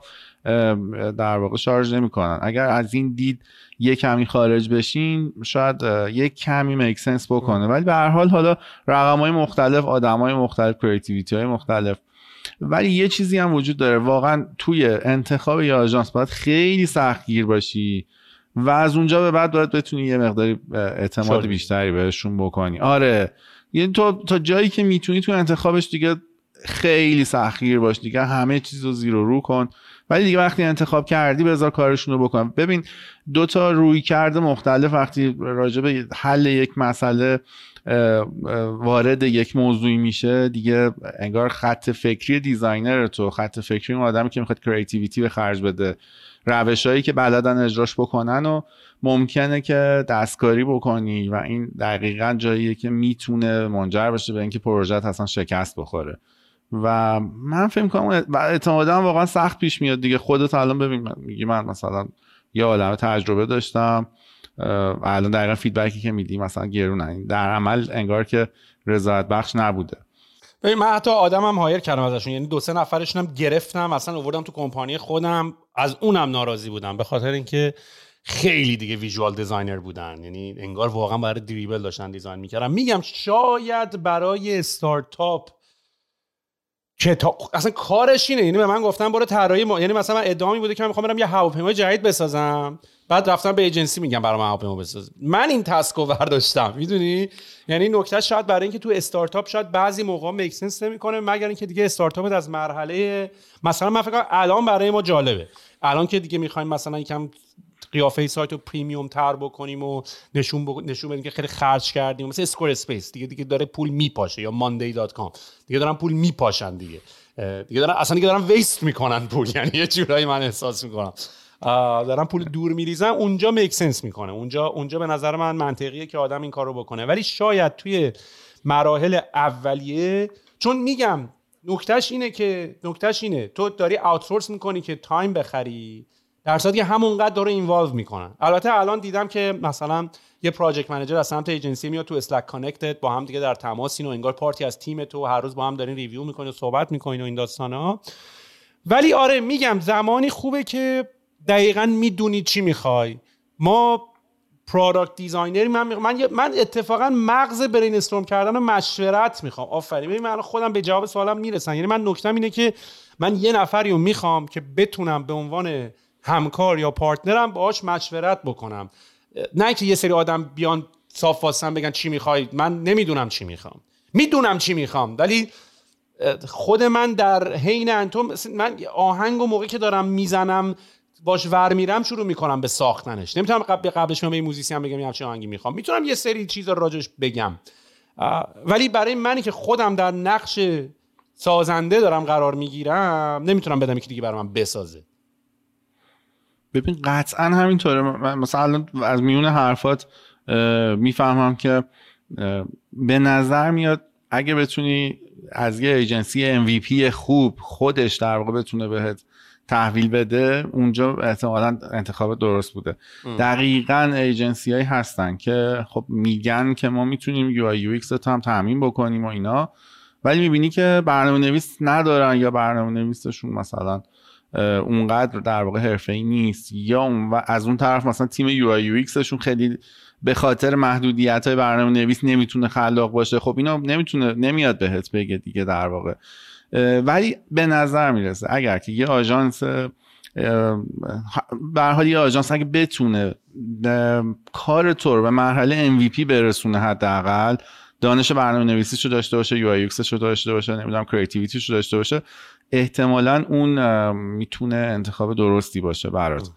در واقع شارژ نمیکنن. اگر از این دید یک کمی خارج بشین شاید یک کمی میک سنس بکنه، ولی به هر حال حالا رقم‌های مختلف، آدم‌های مختلف، کریتیویتی‌های مختلف. ولی یه چیزی هم وجود داره، واقعا توی انتخاب یه آژانس باید خیلی سختگیر باشی و از اونجا به بعد باید بتونی یه مقداری اعتماد بیشتری بهشون بکنی. آره یعنی تو تا جایی که میتونی تو انتخابش دیگه خیلی سختگیر باش، دیگه همه چیز رو زیر و رو کن، ولی دیگه وقتی انتخاب کردی بذار کارشون رو بکن. ببین دو تا رویکرد مختلف وقتی راجع به حل یک مسئله وارد یک موضوعی میشه، دیگه انگار خط فکری دیزاینر تو، خط فکری اون آدمی که میخواد کریتیویتی به خرج بده، روشایی که بلدن اجراش بکنن و ممکنه که دستکاری بکنی و این دقیقاً جاییه که میتونه منجر بشه به اینکه پروژه اصلا شکست بخوره. و من فکر می‌کنم اعتمادم واقعا سخت پیش میاد دیگه. خودت الان ببین میگی من مثلا یه عالمه تجربه داشتم، الان دقیقاً فیدبکی که میدی مثلا گرونه، در عمل انگار که رضایت بخش نبوده. ببین من حتی آدمم هایر کردم ازشون، یعنی 2-3 نفرشون هم گرفتم اصلا آوردم تو کمپانی خودم، از اونم ناراضی بودم به خاطر اینکه خیلی دیگه ویژوال دیزاینر بودن، یعنی انگار واقعا برای دریبل داشتن دیزاین می‌کردن. میگم شاید برای استارتاپ که اصلا کارش اینه، یعنی به من گفتن برو طراحی یعنی مثلا من ادعا می بوده که من میخوام برم یه هواپیمای جدید بسازم، بعد رفتم به ایجنسی میگم برام هواپیما بساز. من این تاسکو برداشتم، میدونی، یعنی نکته شاید برای اینکه تو استارتاپ شاید بعضی موقع میک سنس نمیکنه، مگر اینکه دیگه استارتاپت از مرحله مثلا من فکر کنم الان برای ما جالبه، الان که دیگه میخوایم مثلا یکم قیافه سایت رو پریمیوم تر بکنیم و نشون بدیم که خیلی خرج کردیم. مثلا اسکور اسپیس دیگه داره پول میپاشه، یا monday.com دیگه دارن پول میپاشن، دیگه دارن اصلا دارن ویست میکنن پول، یعنی یه جورایی من احساس میکنم دارن پول دور میریزن. اونجا میک سنس میکنه، اونجا به نظر من منطقیه که آدم این کارو بکنه. ولی شاید توی مراحل اولیه، چون میگم نکتهش اینه تو داری آوتسورس میکنی که تایم بخری، در صورتی که همونقدر داره اینوالو میکنن. البته الان دیدم که مثلا یه پراجکت منیجر از سمت ایجنسی میاد تو اسلک کانکتد، با هم دیگه در تماسین و انگار پارتی از تیم تو، هر روز با هم دارین ریویو میکنین و صحبت میکنین و این داستانا. ولی آره میگم زمانی خوبه که دقیقاً میدونی چی میخوای. ما پروداکت دیزاینر، من اتفاقا مغز برین استورم کردن و مشورت میخوام. آفرین، ببین من خودم به جواب سوالم میرسن. یعنی من نکتم اینه که من یه نفریو میخوام که بتونم به عنوان همکار یا پارتنرم باهاش مشورت بکنم، نه که یه سری آدم بیان صاف واسن بگن چی میخوای. من نمیدونم چی میخوام، میدونم چی میخوام ولی خود من در حین انتم، من آهنگو موقعی که دارم میزنم باش ور میرم شروع میکنم به ساختنش. نمیتونم قبلش من به موزیسین هم بگم یه همچین آهنگی میخوام، میتونم یه سری چیزا راجعش بگم، ولی برای منی که خودم در نقش سازنده دارم قرار میگیرم نمیتونم بدم یکی دیگه برای من بسازه. ببین قطعا همینطوره. مثلا از میون حرفات میفهمم که به نظر میاد اگه بتونی از یه ایجنسی MVP خوب خودش در واقع بتونه بهت تحویل بده، اونجا احتمالاً انتخاب درست بوده. دقیقاً ایجنسی‌هایی هستن که خب میگن که ما میتونیم UI UX رو هم تضمین بکنیم و اینا، ولی میبینی که برنامه‌نویس ندارن، یا برنامه‌نویسشون مثلا اونقدر در واقع حرفه‌ای نیست، یا از اون طرف مثلا تیم UI UXشون خیلی به خاطر محدودیت‌های برنامه‌نویس نمیتونه خلاق باشه. خب اینا نمیاد بهت بگه دیگه در واقع. ولی به نظر میرسه اگر که یه آژانس، به هر حال یه آژانس اگه بتونه کار تو رو به مرحله MVP برسونه، حداقل دانش برنامه‌نویسیشو داشته باشه، UI UXشو داشته باشه، نمیدونم کریتیویتیشو داشته باشه، احتمالاً اون میتونه انتخاب درستی باشه برات.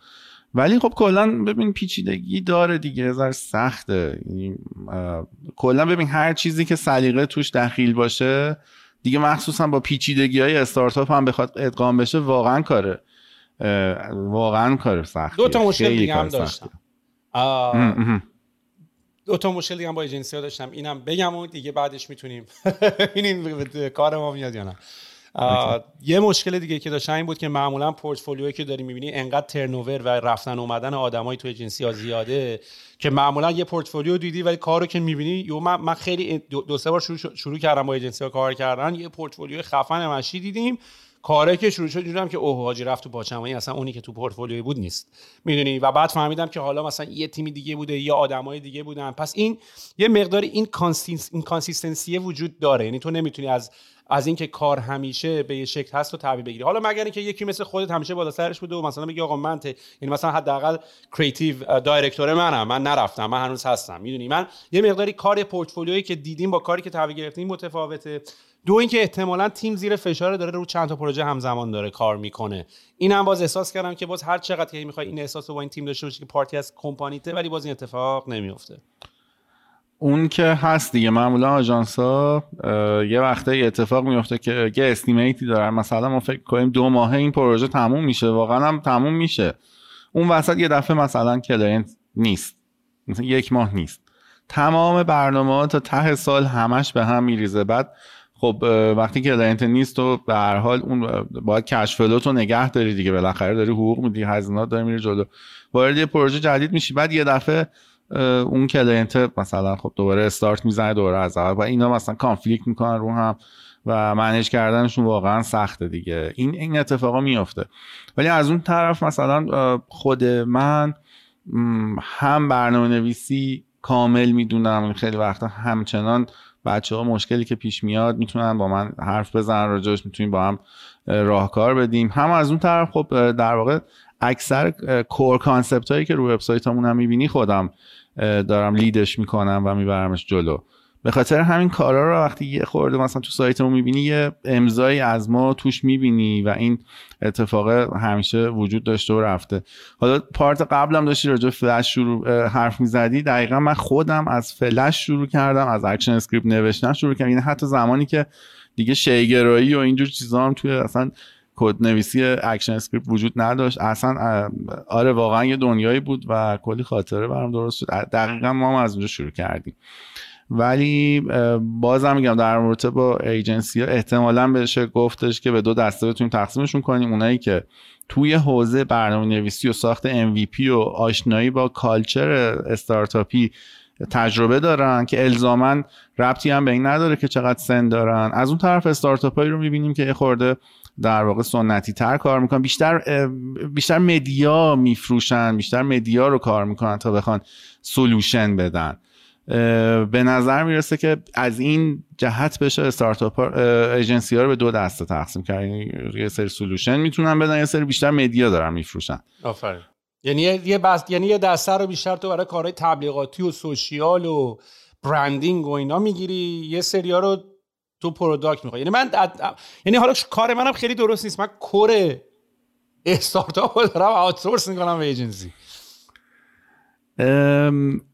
ولی خب کلا ببین پیچیدگی داره دیگه، زر سخته. کلا ببین هر چیزی که سلیقه توش دخیل باشه دیگه، مخصوصا با پیچیدگی‌های استارتاپ هم بخواد ادغام بشه، واقعا کار سختیه. دو تا مشکل دیگه هم با ایجنسی‌ها داشتم، اینم بگم و دیگه بعدش میتونیم ببینیم کار ما میاد یا نه. یه مشکل دیگه که داشتم این بود که معمولا پورتفولیویی که داری می‌بینی انقدر ترنوور و رفتن اومدن آدمای تو ایجنسی‌ها زیاده که معمولا یه پورتفولیو دیدی ولی کارو که می‌بینی، من خیلی دو سه بار شروع کردم با ایجنسی‌ها کار کردن، یه پورتفولیو خفن مشی دیدیم، کاری که شروع شد دیدم که اوه حاجی رفت تو پاچمایی، اصلا اونی که تو پورتفولیوی بود نیست، میدونی. و بعد فهمیدم که حالا مثلا یه تیمی دیگه بوده، یه آدمای دیگه بودن. پس این یه مقداری این کانسیستنسی وجود داره، یعنی تو نمیتونی از اینکه کار همیشه به یه شکل هست رو تعبیر بگیری. حالا مگر اینکه یکی مثل خودت همیشه بالا سرش بوده و مثلا میگه آقا من یعنی مثلا حداقل کریتیو دایرکتور من نرفتم، من هنوز هستم، میدونی. من یه مقداری کار پورتفولیویی که دیدیم با کاری که تعبیر گرفتیم متفاوته. دو اینکه احتمالاً تیم زیر فشار داره، رو چند تا پروژه همزمان داره کار میکنه. اینم باز احساس کردم که باز هر چقدر که میخوای این احساس رو با این تیم داشته باشی که پارتی از کمپانیته، ولی باز این اتفاق نمیفته. اون که هست دیگه، معمولا آژانس‌ها یه وقتایی اتفاق میفته که یه استیمیتی دارن، مثلا ما فکر کنیم 2 ماه این پروژه تموم میشه، واقعا هم تموم میشه. اون وسط یه دفعه مثلا کلاینت نیست، مثلا 1 ماه نیست، تمام برنامه‌ها تا ته سال همش به هم میریزه. بعد خب وقتی کلاینت نیست و به هر حال اون باید کش فلوت رو نگه داری دیگه، بالاخره داری حقوق میدی، هزینه‌ها داره میره جلو، وارد یه پروژه جدید میشی، بعد یه دفعه اون کلاینت مثلا خب دوباره استارت میزنه، دوباره از اول، و اینا مثلا کانفلیکت میکنن رو هم و منیج کردنشون واقعا سخته دیگه. این اتفاقا میفته. ولی از اون طرف مثلا خود من هم برنامه‌نویسی کامل میدونم، خیلی وقتا همچنان بچه‌ها مشکلی که پیش میاد میتونن با من حرف بزنن راجعش، میتونیم با هم راهکار بدیم. هم از اون طرف خب در واقع اکثر کور کانسپت هایی که روی وبسایتمون هم میبینی خودم دارم لیدش میکنم و میبرمش جلو. به خاطر همین کارا رو وقتی یه خورده مثلا تو سایتمون میبینی یه امضایی از ما توش میبینی و این اتفاق همیشه وجود داشته و رفته. حالا پارت قبلم داشتی راجع به فلش شروع حرف میزدی، دقیقا من خودم از فلش شروع کردم، از اکشن اسکریپت نوشتن شروع کردم، یعنی حتی زمانی که دیگه شیگرایی و اینجور چیزا هم توی اصلا کدنویسی اکشن اسکریپت وجود نداشت اصلا. آره واقعا یه دنیایی بود و کلی خاطره برام درست شد. دقیقاً ما از اونجا شروع کردیم. ولی بازم میگم در مورد با ایجنسی ها احتمالاً بشه گفتش که به دو دسته بتونیم تقسیمشون کنیم. اونایی که توی حوزه برنامه‌نویسی و ساخت MVP و آشنایی با کالچر استارتاپی تجربه دارن که الزاماً ربطی هم به این نداره که چقدر سن دارن. از اون طرف استارتاپایی رو میبینیم که یه خورده در واقع سنتی تر کار میکنن، بیشتر مدیا میفروشن، بیشتر مدیا رو کار میکنن تا بخوان سولوشن بدن. به نظر میرسه که از این جهت بشه استارتاپ ایجنسی ها رو به دو دسته تقسیم کرد، یه سری سولوشن میتونن بدن، یه سری بیشتر مدیا دارن میفروشن. آفرین. یعنی یه دسته رو بیشتر تو برای کارهای تبلیغاتی و سوشیال و برندینگ و اینا میگیری، یه سری‌ها رو تو پروداکت میخوای. یعنی حالا کار منم خیلی درست نیست، من کور استارتاپ رو دارم آوتسورس میکنم به ایجنسی.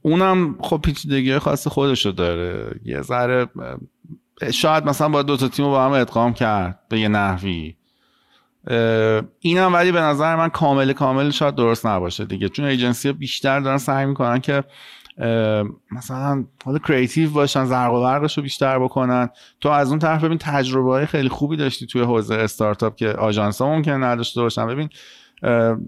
اونم خب پیچیدگی خاص خودش رو داره، یه ذره شاید مثلا باید دوتا تیم رو با هم ادغام کرد به یه نحوی. اینم ولی به نظر من کامل شاید درست نباشه دیگه، چون ایجنسی بیشتر دارن سعی میکنن که مثلا حالا کریتیو باشن، زرق و برقش رو بیشتر بکنن. تو از اون طرف ببین تجربه های خیلی خوبی داشتی توی حوزه استارتاپ که آژانس ها ممکنه نداشته باشن. ببین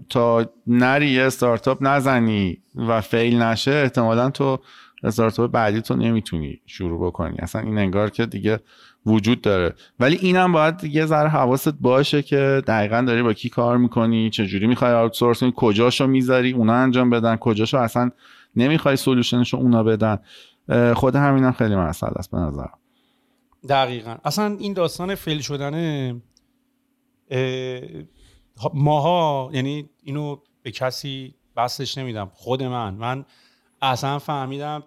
تا نری یه استارتاپ نزنی و فیل نشه احتمالا تو استارتاپ بعدی تو نمیتونی شروع بکنی، اصلا این انگار که دیگه وجود داره. ولی اینم باید یه ذره حواست باشه که دقیقاً داری با کی کار میکنی، چجوری میخوای آوتسورس کنی، کجاشو میذاری اونا انجام بدن، کجاشو اصلا نمیخوای سولوشنشو اونا بدن. خود همینم خیلی مسئله است به نظرم. دقیقاً اصلا این داستان فیل شدنه ماها، یعنی اینو به کسی بستش نمیدم، خود من اصلا فهمیدم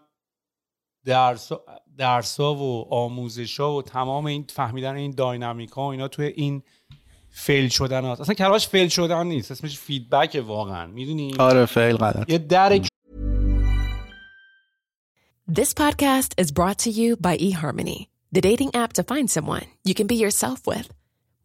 درسا و آموزشا و تمام این فهمیدن این داینامیکا و اینا توی این فیل شدن هاست. اصلا کلمش فیل شدن نیست، اسمش فیدبک واقعا، میدونی؟ آره فیل غلط یه درک. This podcast is brought to you by eHarmony, the dating app to find someone you can be yourself with.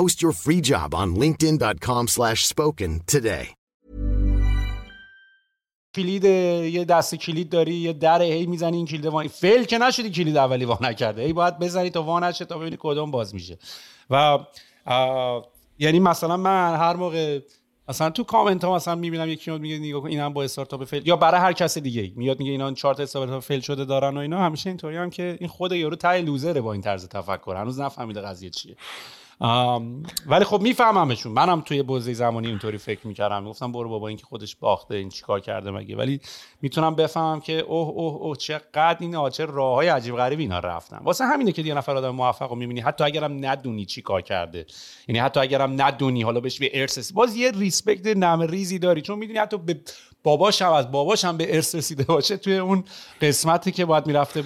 Post your free job on linkedin.com/spoken today. کلید یه دست کلید داری، یه در هی میزنی این کلید وان فعل که نشدی، کلید اولی وا نکرده، هی باید بزنی تا وا نشه تا ببینی کدوم باز میشه. و یعنی مثلا من هر موقع مثلا تو کامنت ها مثلا میبینم یکی میاد میگه نگاه کن اینم با استارتاپ فعل، یا برای هر کس دیگه میاد میگه اینا 4 تا استارتاپ فعل شده دارن و اینا، همیشه اینطوری هم که این خود یارو ته لوزره با این طرز تفکر، هنوز نفهمیده قضیه چیه. ولی خب میفهممشون، منم توی بازه زمانی اینطوری فکر میکردم، میگفتم برو بابا این که خودش باخته، این چیکار کرده مگه. ولی میتونم بفهمم که اوه چقدر این آچه راههای عجیب غریبی اینا رفتن. واسه همینه که یه نفر آدم موفقو میبینی حتی اگرم ندونی چیکار کرده، یعنی حتی اگرم ندونی حالا بهش به ارث باز یه ریسپکت نمریزی داری، چون میدونی حتی به باباشم از باباشم به ارث رسیده باشه توی اون قسمتی که باید میرفته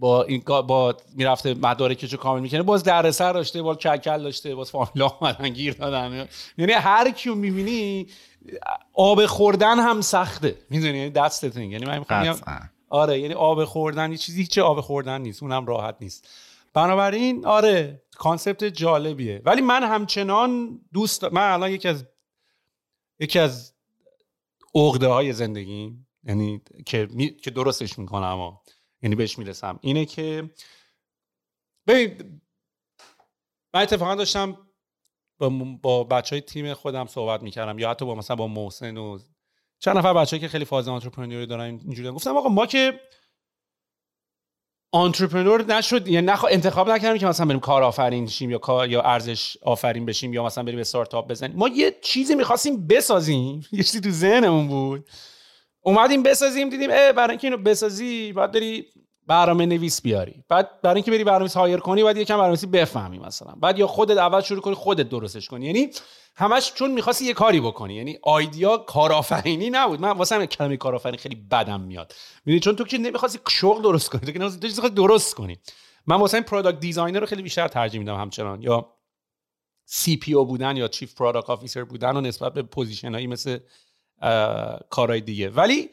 با این با میرفته مدارکشو کامل میکنه، باز دردسر داشته، باز کلکل داشته، باز فامیلا اومدن گیر دادن. یعنی هر کیو میبینی آب خوردن هم سخته، میدونی دستت این. یعنی من میگم آره، یعنی آب خوردن یه چیزی هیچ آب خوردن نیست، اونم راحت نیست. بنابراین آره کانسپت جالبیه، ولی من همچنان دوست، من الان یکی از عقده‌های زندگی، یعنی که درستش میکنم و یعنی بهش میرسم، اینه که ببین من اتفاقا داشتم با بچهای تیم خودم صحبت میکردم یا حتی با مثلا با محسن و چند نفر بچه‌ای که خیلی فاز آنترپرنوری دارن اینجوری، گفتم آقا ما که آنترپرنور نشد، یعنی انتخاب نکردیم که مثلا بریم کارآفرین شیم یا ارزش آفرین بشیم یا مثلا بریم استارتاپ بزنیم، ما یه چیزی می‌خواستیم بسازیم، یه چیزی تو ذهنمون بود اومدیم بسازیم، دیدیم برای اینکه اینو بسازی باید بری برنامه‌نویس بیاری، بعد برای اینکه بری برنامه‌نویس هایر کنی باید یکم برنامه‌نویسی بفهمی مثلا، بعد یا خودت اول شروع کنی خودت درستش کنی، یعنی همش چون می‌خواستی یه کاری بکنی، یعنی ایده کارآفرینی نبود. من واسه کلمه کارآفرین خیلی بدم میاد، می‌دونی، چون تو که نمی‌خواستی شغل درست کنی، تو که نمی‌خواستی درست کنی. من واسه پروداکت دیزاینر رو خیلی بیشتر ترجیح میدم همچنان، یا CPO بودن یا چیف پروداکت آفیسر بودن و نسبت به پوزیشنایی مثل کارهای دیگه. ولی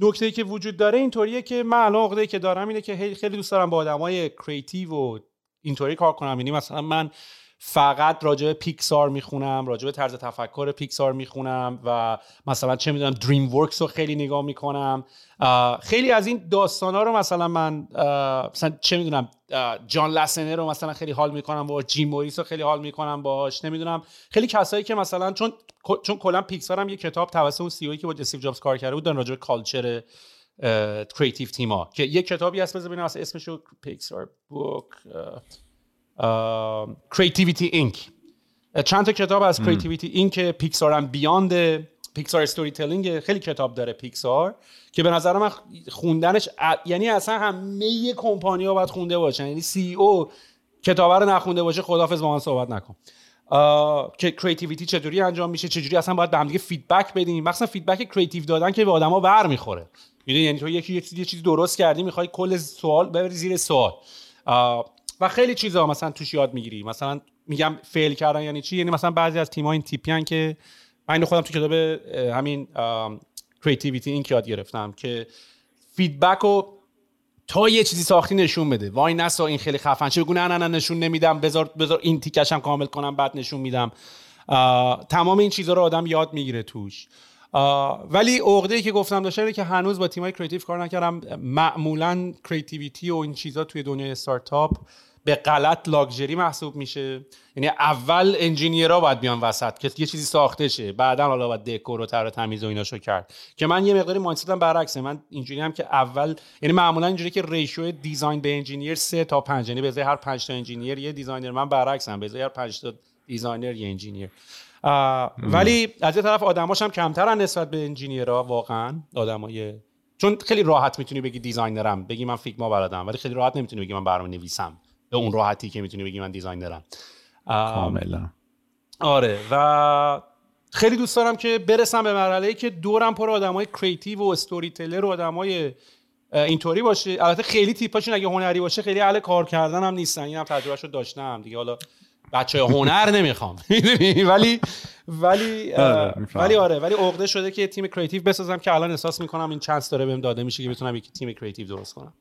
نکته‌ای که وجود داره اینطوریه که من الان عقده‌ای که دارم اینه که خیلی دوست دارم با آدمای کریتیو و اینطوری کار کنم، یعنی مثلا من فقط راجع به پیکسار میخونم، راجع به طرز تفکر پیکسار میخونم و مثلا چه میدونم دریم ورکس رو خیلی نگاه میکنم، خیلی از این داستانا رو مثلا من مثلا چه میدونم جان لسنر رو مثلا خیلی حال میکنم، با جیم موریس رو خیلی حال میکنم باهاش، نمیدونم خیلی کسایی که مثلا چون کلا پیکسار هم یه کتاب توسط اون CEO که با استیو جابز کار کرده بود دارن راجع به کالچر کریتیو تیما، که یه کتابی هست بذار ببینم اسمش رو پیکسار بوک Creativity Inc. چند تا کتاب از Creativity Inc. پیکسار هم بیاند، پیکسار استوری تلینگ، خیلی کتاب داره پیکسار که به نظر من خوندنش یعنی اصلا همه کمپانی‌ها باید خونده باشن، یعنی CEO کتاب رو نخونده باشه خداحافظ با من صحبت نکن، که کریتیویتی چجوری انجام میشه، چجوری اصلا باید به هم دیگه فیدبک بدیم، مثلا فیدبک کریتیو دادن که به آدما برمیخوره، یعنی تو یه چیزی درست کردی می‌خوای کل سوال ببری زیر سوال و خیلی چیزا مثلا توش یاد میگیری. مثلا میگم فیل کردن یعنی چی، یعنی مثلا بعضی از تیم‌ها این تیپیان که من اینو خودم تو کتاب همین کریتیویتی اینک یاد گرفتم که فیدبک رو تا یه چیزی ساختی نشون بده، وای نسا این خیلی خفن چه بگو نه نشون نمیدم، بذار این تیکش هم کامل کنم بعد نشون میدم. تمام این چیزا رو آدم یاد میگیره توش. ولی عقده‌ای که گفتم داشته که هنوز با تیم‌های کریتیو کار نکردم، معمولاً کریتیویتی و این چیزا توی دنیای استارتاپ به غلط لاکچری محسوب میشه، یعنی اول انجینیرها باید بیان وسط که یه چیزی ساخته شه، بعداً حالا باید دکور و طرح و تمیز و ایناشو کرد، که من یه مقداری مایندستم برعکسه، من اینجوری هم که اول، یعنی معمولا اینجوری که ریشیو دیزاین به انجینیر 3-5، یعنی به ازای هر 5 تا انجینیر یه دیزاینر، من برعکسم، به ازای هر 5 تا دیزاینر یه انجینیر. ولی از یه طرف آدماش هم کمترن نسبت به انجینیرها، واقعاً آدمای، چون خیلی راحت میتونی بگی دیزاینرم، بگی من فیگما بلدم، ولی خیلی راحت نمیتونی بگی من برنامه‌نویسم به اون راحتی که میتونی بگی من دیزاینرم. کاملا. آره، و خیلی دوست دارم که برسم به مرحله‌ای که دورم پر آدمای کریتیو و استوری تلر و آدمای اینطوری باشه. البته خیلی تیپاشون اگه هنری باشه خیلی اهل کار کردن هم نیستن، اینم تجربهشو داشتم دیگه. حالا بچه هنر نمیخوام میدونی، ولی عقده شده که تیم کریتیو بسازم، که الان احساس میکنم این چانس داره بهم داده میشه که بتونم یک تیم کریتیو درست کنم.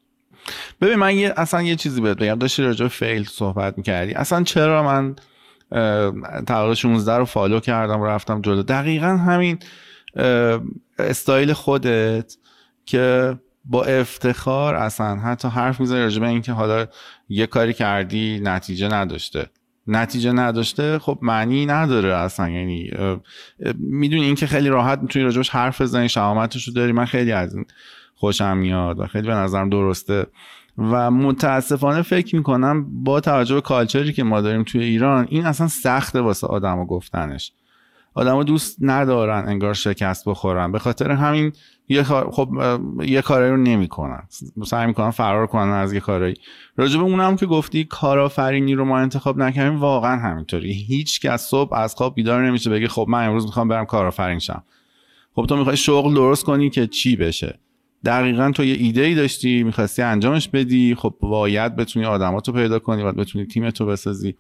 ببین من اصلا یه چیزی بهت بگم، داشتی راجع به فیل صحبت میکردی، اصلا چرا من تقریبا 16 رو فالو کردم و رفتم جلو، دقیقا همین استایل خودت که با افتخار اصلا حتی حرف میزنی راجع به اینکه حالا یه کاری کردی نتیجه نداشته، خب معنی نداره اصلا، یعنی میدونی این که خیلی راحت میتونی راجبش حرف بزنی، شجاعتشو داری، من خیلی از این خوشم میاد و خیلی به نظرم درسته. و متاسفانه فکر میکنم با توجه به کالچری که ما داریم توی ایران، این اصلا سخته واسه آدمو گفتنش، آدمو دوست ندارن انگار شکست بخورن، به خاطر همین یه کاری رو نمیکنن، سعی میکنن فرار کنن از یه کاری. راجب اونم که گفتی کارآفرینی رو ما انتخاب نکنیم، واقعا همینطوری، هیچ کس صبح از خواب بیدار نمیشه بگه خب من امروز میخوام برم کارآفرین شم. خب تو میخوای شغل درست کنی که چی بشه؟ دقیقاً تو یه ایده‌ای داشتی می‌خواستی انجامش بدی، خب باید بتونی آدماتو پیدا کنی، باید بتونی تیمتو بسازی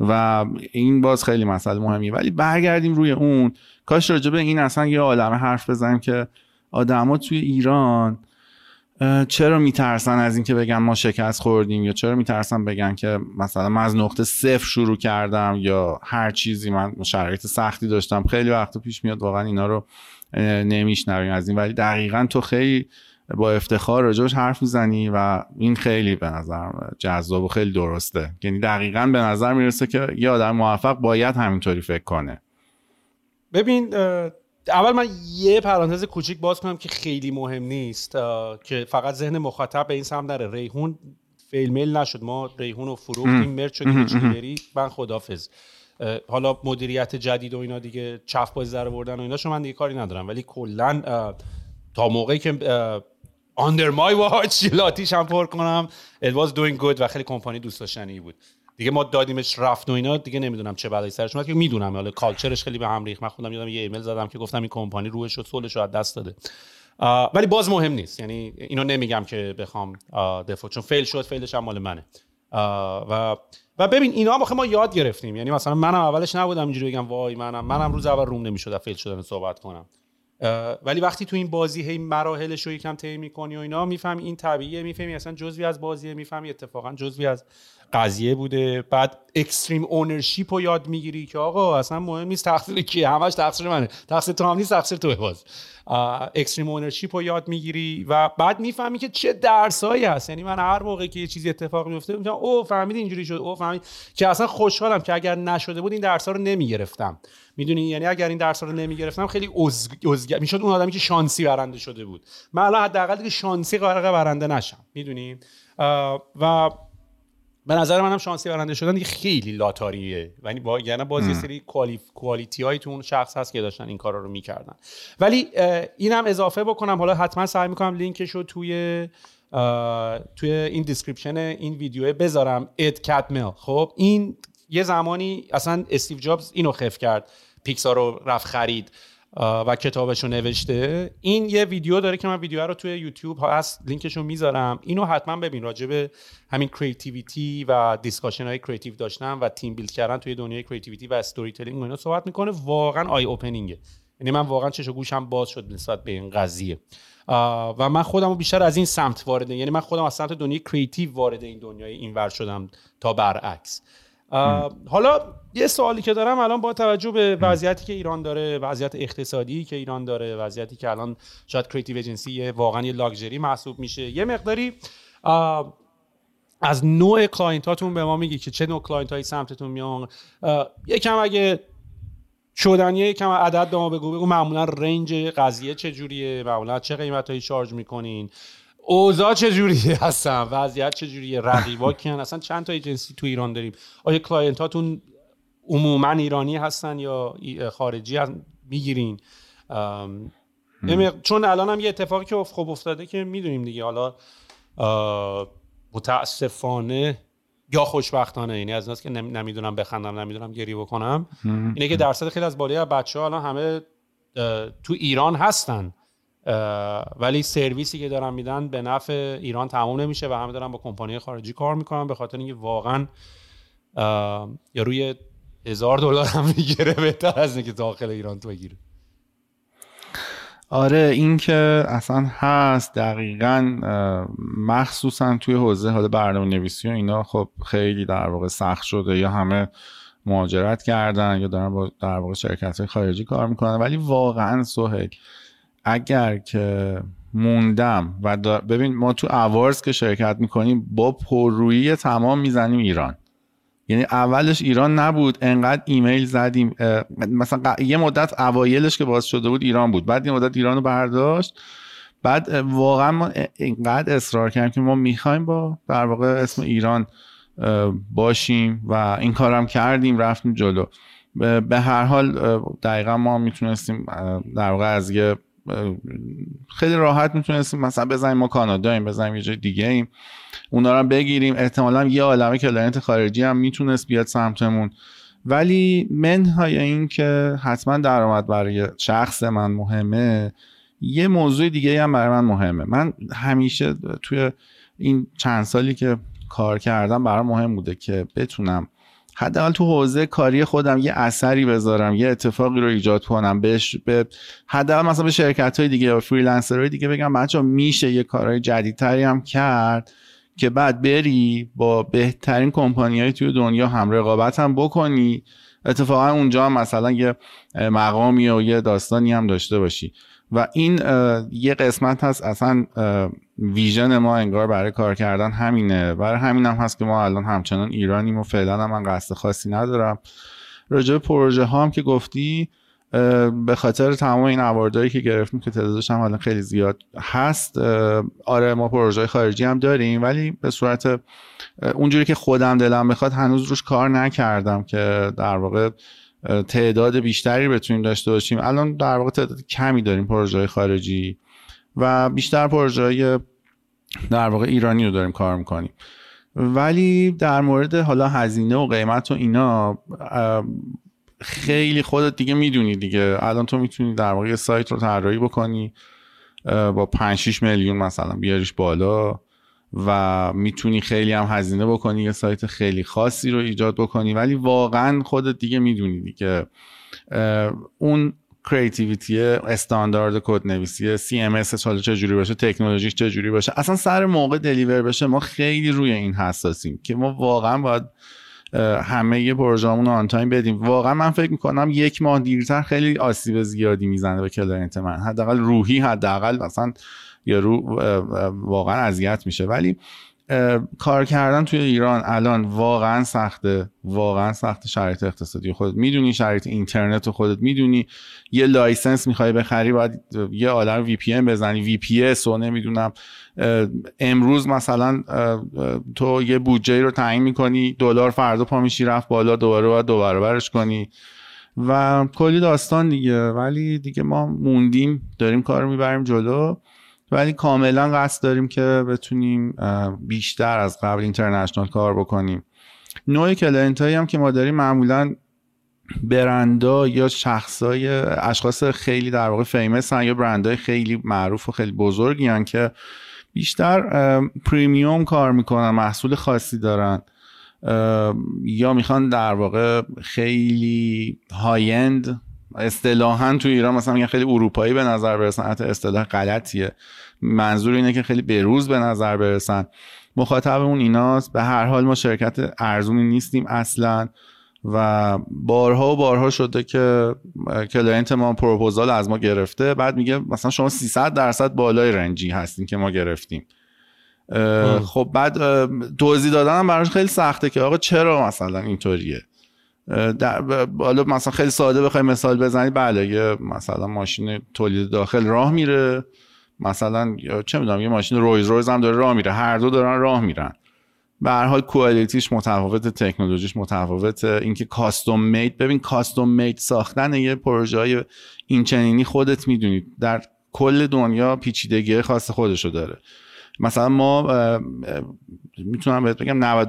و این باز خیلی مسئله مهمیه. ولی برگردیم روی اون، کاش راجع به این اصلا یه عالمه حرف بزنیم که آدما توی ایران چرا میترسن از این که بگن ما شکست خوردیم، یا چرا میترسن بگن که مثلا من از نقطه صفر شروع کردم یا هر چیزی، من شرایط سختی داشتم. خیلی وقت پیش میاد واقعا اینا رو نمیشنویم از این، ولی دقیقاً تو خیلی با افتخار راجعش حرف میزنی و این خیلی به نظر جذاب و خیلی درسته. یعنی دقیقاً به نظر میرسه که یه آدم موفق باید همینطوری فکر کنه. ببین اول من یه پرانتز کوچیک باز کنم که خیلی مهم نیست، که فقط ذهن مخاطب به این سم نره. ریحون فیلمیل نشد، ما ریحون رو فروختیم، مرچ شدیم، چیدری، من خداحافظ. حالا مدیریت جدید و اینا دیگه چف باز در آوردن و ایناشو من دیگه کاری ندارم، ولی کلا تا موقعی که under my watch لاتیش هم پر کنم it was doing good و خیلی کمپانی دوست داشتنی بود. دیگه ما دادیمش رفت و اینا، دیگه نمیدونم چه بلایی سرش اومد، که میدونم حالا کالچرش خیلی به هم ریخت. من خودم یادم یه ایمیل زدم که گفتم این کمپانی روحش شد، سولش رو از دست داده. ولی باز مهم نیست، یعنی اینو نمیگم که بخوام دفعه، چون فیل شد فیلش هم مال منه. و ببین اینا هم آخه ما یاد گرفتیم، یعنی مثلا منم اولش نبودم اینجوری بگم وای منم روز اول روم نمیشد فیل شدن صحبت کنم، ولی وقتی تو این بازی هی مراحلش رو یکم طی می‌کنی و اینا میفهمی این طبیعیه، میفهمی اصلا جزوی از بازیه، میفهمی اتفاقا جزوی از قضیه بوده. بعد اکستریم اونرشیپ رو یاد میگیری که آقا اصلا مهم نیست تقصیر کیه، همش تقصیر منه، تقصیر تو هم نیست، تقصیر توه. باز اکستریم اونرشیپ رو یاد میگیری و بعد میفهمی که چه درسایی هست. یعنی من هر موقع که یه چیزی اتفاق میفته میگم او فهمید اینجوری شد، او فهمید، که اصلا خوشحالم که اگر نشده بود این درسا رو نمیگرفتم. میدونی یعنی اگر این درسا رو نمیگرفتم خیلی میشد اون آدمی که شانسی برنده شده بود. من الان حداقل دیگه شانسی قراره برنده نشم، میدونی. و به نظر منم شانسی برنده شدن دیگه خیلی لاتاریه، یعنی باز یه سری کوالیتی های تو اون شخص هست که داشتن این کارا رو میکردن. ولی اینم اضافه بکنم، حالا حتما سعی میکنم لینکش رو توی این دیسکریپشن این ویدیو بذارم، @katmail. خب این یه زمانی اصلا استیو جابز اینو خف کرد، پیکسار رو رفت خرید و کتابش رو نوشته. این یه ویدیو داره که من ویدیو رو توی یوتیوب هست، لینکش رو میذارم، اینو حتما ببین. راجبه همین کریتیویتی و دیسکاشن های کریتیو داشتن و تیم بیلد کردن توی دنیای کریتیویتی و استوری تلینگ و اینا صحبت میکنه. واقعا آی اوپنینگه، یعنی من واقعا چشم و گوشم باز شد نسبت به این قضیه و من خودم رو بیشتر از این سمت وارد، یعنی من خودم از سمت دنیای کریتیو وارد این دنیای اینور شدم تا برعکس. حالا یه سوالی که دارم الان با توجه به وضعیتی که ایران داره، وضعیت اقتصادی که ایران داره، وضعیتی که الان شاید کریتیو ایجنسی واقعا یه لاکچری محسوب میشه، یه مقداری از نوع کلاینتاتون به ما میگی که چه نوع کلاینتایی سمتتون میان؟ یکم اگه شدنیه یکم عدد ما بگو معمولا رنج قضیه چه جوریه، معمولا چه قیمتایی شارژ میکنین، اوضاع چجوریه، هستن وضعیت چجوریه، رقیبا کیان، اصلا چند تا ایجنسی تو ایران داریم، آیا کلاینت هاتون عموما ایرانی هستن یا خارجی هستن میگیرین؟ چون الان هم یه اتفاقی که خوب افتاده که میدونیم دیگه، حالا متاسفانه یا خوشبختانه، یعنی از ناس که نمیدونم بخندم نمیدونم گریه بکنم، اینه که درصد خیلی از بالای بچه‌ها الان همه تو ایران هستن ولی سرویسی که دارن میدن به نفع ایران تمام نمیشه و همه دارن با کمپانی خارجی کار میکنن، به خاطر اینکه واقعا یا روی $1000 هم میگیره بهتر از اینکه داخل ایران تو بگیره. آره این که اصلا هست دقیقاً، مخصوصا توی حوزه حالا برنامه‌نویسی و اینا خب خیلی در واقع سخت شده، یا همه مهاجرت کردن یا دارن با در واقع شرکت‌های خارجی کار میکنن. ولی واقعا سهل اگر که موندم و ببین ما تو اوارز که شرکت میکنیم با پررویی تمام میزنیم ایران، یعنی اولش ایران نبود، انقدر ایمیل زدیم، مثلا یه مدت اوایلش که باز شده بود ایران بود، بعد یه مدت ایران رو برداشت، بعد واقعا ما انقدر اصرار کردیم که ما میخوایم با در واقع اسم ایران باشیم و این کارم کردیم، رفتیم جلو. به هر حال دقیقا ما میتونستیم در واقع از یه خیلی راحت میتونستیم مثلا بزنیم ما کاناداییم، بزنیم یه جای دیگه ایم، اونا رو بگیریم، احتمالاً یه عالمه کلاینت خارجی هم میتونست بیاد سمتمون. ولی منهای این که حتما درآمد برای شخص من مهمه، یه موضوع دیگه هم برای من مهمه. من همیشه توی این چند سالی که کار کردم برام مهم بوده که بتونم حداقل تو حوزه کاری خودم یه اثری بذارم، یه اتفاقی رو ایجاد کنم، به حداقل مثلا به شرکت‌های دیگه یا فریلنسرهای دیگه بگم بچا میشه یه کارهای جدیدتری هم کرد که بعد بری با بهترین کمپانی‌های توی دنیا هم رقابت هم بکنی، اتفاقا اونجا هم مثلا یه مقامی و یه داستانی هم داشته باشی. و این یه قسمت هست اصلا ویژن ما انگار برای کار کردن همینه، برای همینم هست که ما الان همچنان ایرانیم و فعلا هم من قصد خاصی ندارم. راجع به پروژه هام که گفتی، به خاطر تمام این اواردهایی که گرفتیم که تعدادش هم الان خیلی زیاد هست، آره ما پروژه خارجی هم داریم ولی به صورت اونجوری که خودم دلم بخواد هنوز روش کار نکردم که در واقع تعداد بیشتری بتونیم داشته باشیم. الان در واقع تعداد کمی داریم پروژه خارجی و بیشتر پروژه در واقع ایرانی رو داریم کار میکنیم. ولی در مورد حالا هزینه و قیمت و اینا خیلی خودت دیگه میدونی دیگه. الان تو میتونی در واقع سایت رو طراحی بکنی با 5-6 میلیون مثلا بیاریش بالا و میتونی خیلی هم هزینه بکنی یه سایت خیلی خاصی رو ایجاد بکنی، ولی واقعا خودت دیگه میدونی دیگه. اون کریتیویتی، استاندارد کد نویسی، سی ام اس حالا چه جوری باشه، تکنولوژیش چه جوری باشه، اصلا سر موقع دلیور بشه، ما خیلی روی این حساسیم که ما واقعا باید همه پروژه‌مون رو آن تایم بدیم. واقعا من فکر می‌کنم یک ماه دیرتر خیلی آسیب زیادی میزنه به کلاینت من، حداقل روحی، حداقل مثلا یارو واقعا اذیت میشه. ولی کار کردن توی ایران الان واقعا سخته، واقعا سخت. شرایط اقتصادی خودت میدونی، شرایط اینترنت خودت میدونی، یه لایسنس میخوای بخری باید یه عالم وی پی ان بزنی، وی پی اس و نمیدونم. امروز مثلا تو یه بودجه رو تعیین میکنی، دلار فردا پا میشی رفت بالا، دوباره باید دو برابرش کنی و کلی داستان دیگه. ولی دیگه ما موندیم، داریم کار رو میبریم جلو، ولی کاملا قصد داریم که بتونیم بیشتر از قبل اینترنشنال کار بکنیم. نوع کلاینتایی هم که ما داریم معمولا برندا یا اشخاص خیلی در واقع فیمس هن یا برندای خیلی معروف و خیلی بزرگی هن که بیشتر پریمیوم کار میکنن، محصول خاصی دارن یا میخوان در واقع خیلی های اند، اصطلاحاً تو ایران مثلا میگن خیلی اروپایی به نظر برسن. حتی اصطلاح غلطیه، منظور اینه که خیلی بروز به نظر برسن. مخاطبمون ایناست. به هر حال ما شرکت ارزونی نیستیم اصلاً و بارها شده که کلاینت ما پروپوزال از ما گرفته، بعد میگه مثلا شما 300% بالای رنجی هستین که ما گرفتیم. خب بعد توضیح دادنم براش خیلی سخته که آقا چرا مثلا اینطوریه. حالا مثلا خیلی ساده بخوای مثال بزنی، بله یه مثلا ماشین تولید داخل راه میره، مثلا چه میدونم یه ماشین رویز هم داره راه میره، هر دو دارن راه میرن، به هر حال کوالیتیش متفاوته، تکنولوژیش متفاوته. اینکه کاستوم مید، ببین کاستوم مید ساختن یه پروژه‌ای این چنینی خودت میدونید در کل دنیا پیچیدگی خاص خودشو داره. مثلا ما میتونم بهت بگم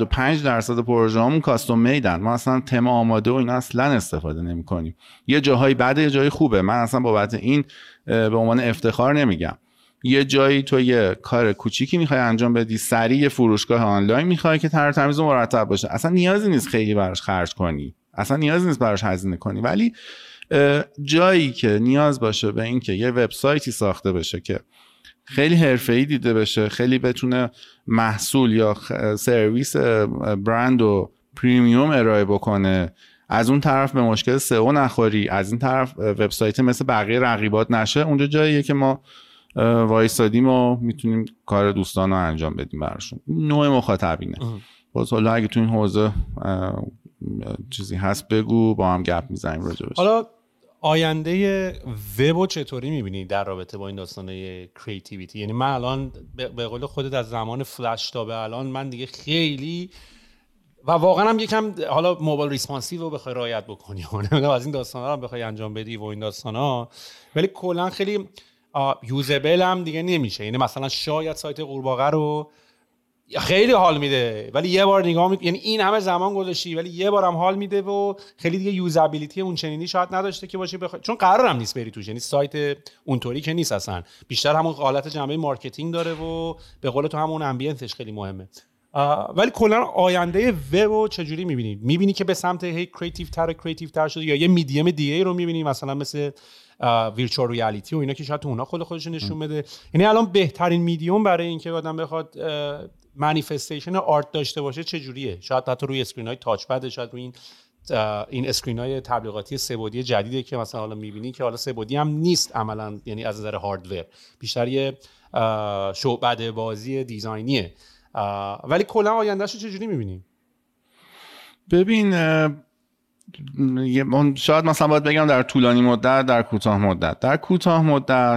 95% پروژه‌هامون کاستوم میدن. ما اصلا تم آماده و اینا اصلا استفاده نمی‌کنیم. یه جاهایی بده، یه جایی خوبه. من اصلا بابت این به عنوان افتخار نمیگم. یه جایی تو یه کار کوچیکی میخوای انجام بدی، سریع فروشگاه آنلاین میخوای که تر و تمیز و مرتب باشه، اصلا نیازی نیست خیلی براش خرج کنی، اصلا نیازی نیست براش هزینه کنی. ولی جایی که نیاز باشه به اینکه یه وبسایتی ساخته بشه که خیلی حرفه‌ای دیده بشه، خیلی بتونه محصول یا سرویس برند و پریمیوم ارائه بکنه، از اون طرف به مشکل سئو نخوری، از این طرف وبسایت مثل بقیه رقیبات نشه، اونجا جاییه که ما وایسادیم و میتونیم کار دوستانه انجام بدیم براشون. نوع مخاطبینه. باز حالا اگه تو این حوزه چیزی هست بگو، با هم گپ میزنیم راجعش. حالا آینده وبو چطوری می‌بینی در رابطه با این داستانه کریتیویتی؟ یعنی من الان به قول خودت از زمان فلش تا به الان من دیگه خیلی و واقعا هم یکم حالا موبایل ریسپانسیو رو بخوای رعایت بکنی و از این داستانا رو بخوای انجام بدی و این داستانا، ولی کلا خیلی یوزبل هم دیگه نمیشه. یعنی مثلا شاید سایت قورباغه رو خیلی حال میده ولی یه بار نگاه یعنی این همه زمان گذاشتی ولی یه بارم حال میده و خیلی دیگه یوزابیلیتی اون چنینی شاید نداشته که باشه چون قرارم نیست بری توش. یعنی سایت اونطوری که نیست اصلا، بیشتر همون حالت جنبه مارکتینگ داره و به قول تو همون امبینسش خیلی مهمه. ولی کلا آینده وب رو چجوری میبینید؟ میبینی که به سمت هی کریتیو تر شده، یا یه میدیم دیگه رو میبینی مثلا مثل ویرچوال ریالیتی و اینا که شاید تو اونا خود خودش نشون بده؟ یعنی الان بهترین میدیوم برای اینکه آدم بخواد مانیفستیشن آرت داشته باشه چجوریه؟ شاید حتی روی اسکرین‌های تاچ پد، شاید روی این اسکرین‌های تبلیغاتی سه‌بعدی جدیدی که مثلا حالا می‌بینی که حالا سه‌بعدی هم نیست عملاً، یعنی از نظر هاردور بیشتر یه شعبده بازی دیزاینیه، ولی کلا آینده‌شو چجوری می‌بینی؟ ببین شاید مثلا باید بگم در طولانی مدت، در کوتاه مدت. در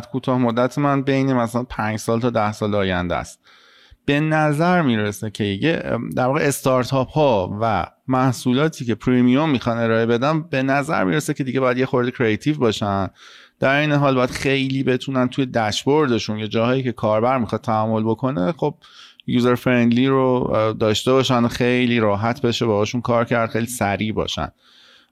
کوتاه مدت من بین مثلا 5 سال تا 10 سال آینده است. به نظر میرسه که در واقع استارتاپ ها و محصولاتی که پریمیوم میخوان ارائه بدن، به نظر میرسه که دیگه باید یه خورده کریتیو باشن. در این حال باید خیلی بتونن توی داشبوردشون یا جاهایی که کاربر میخواد تعامل بکنه، خب یوزر فرندلی رو داشته باشن و خیلی راحت بشه باهاشون کار کرد، خیلی سریع باشن.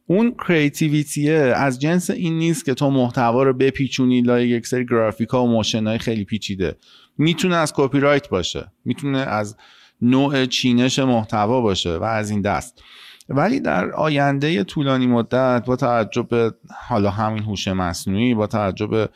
اون کریتیویتی از جنس این نیست که تو محتوا رو بپیچونی لای یک سری گرافیکا و موشنای خیلی پیچیده. میتونه از کپی رایت باشه، میتونه از نوع چینش محتوا باشه و از این دست. ولی در آینده طولانی مدت با توجه به حالا همین هوش مصنوعی، با توجه به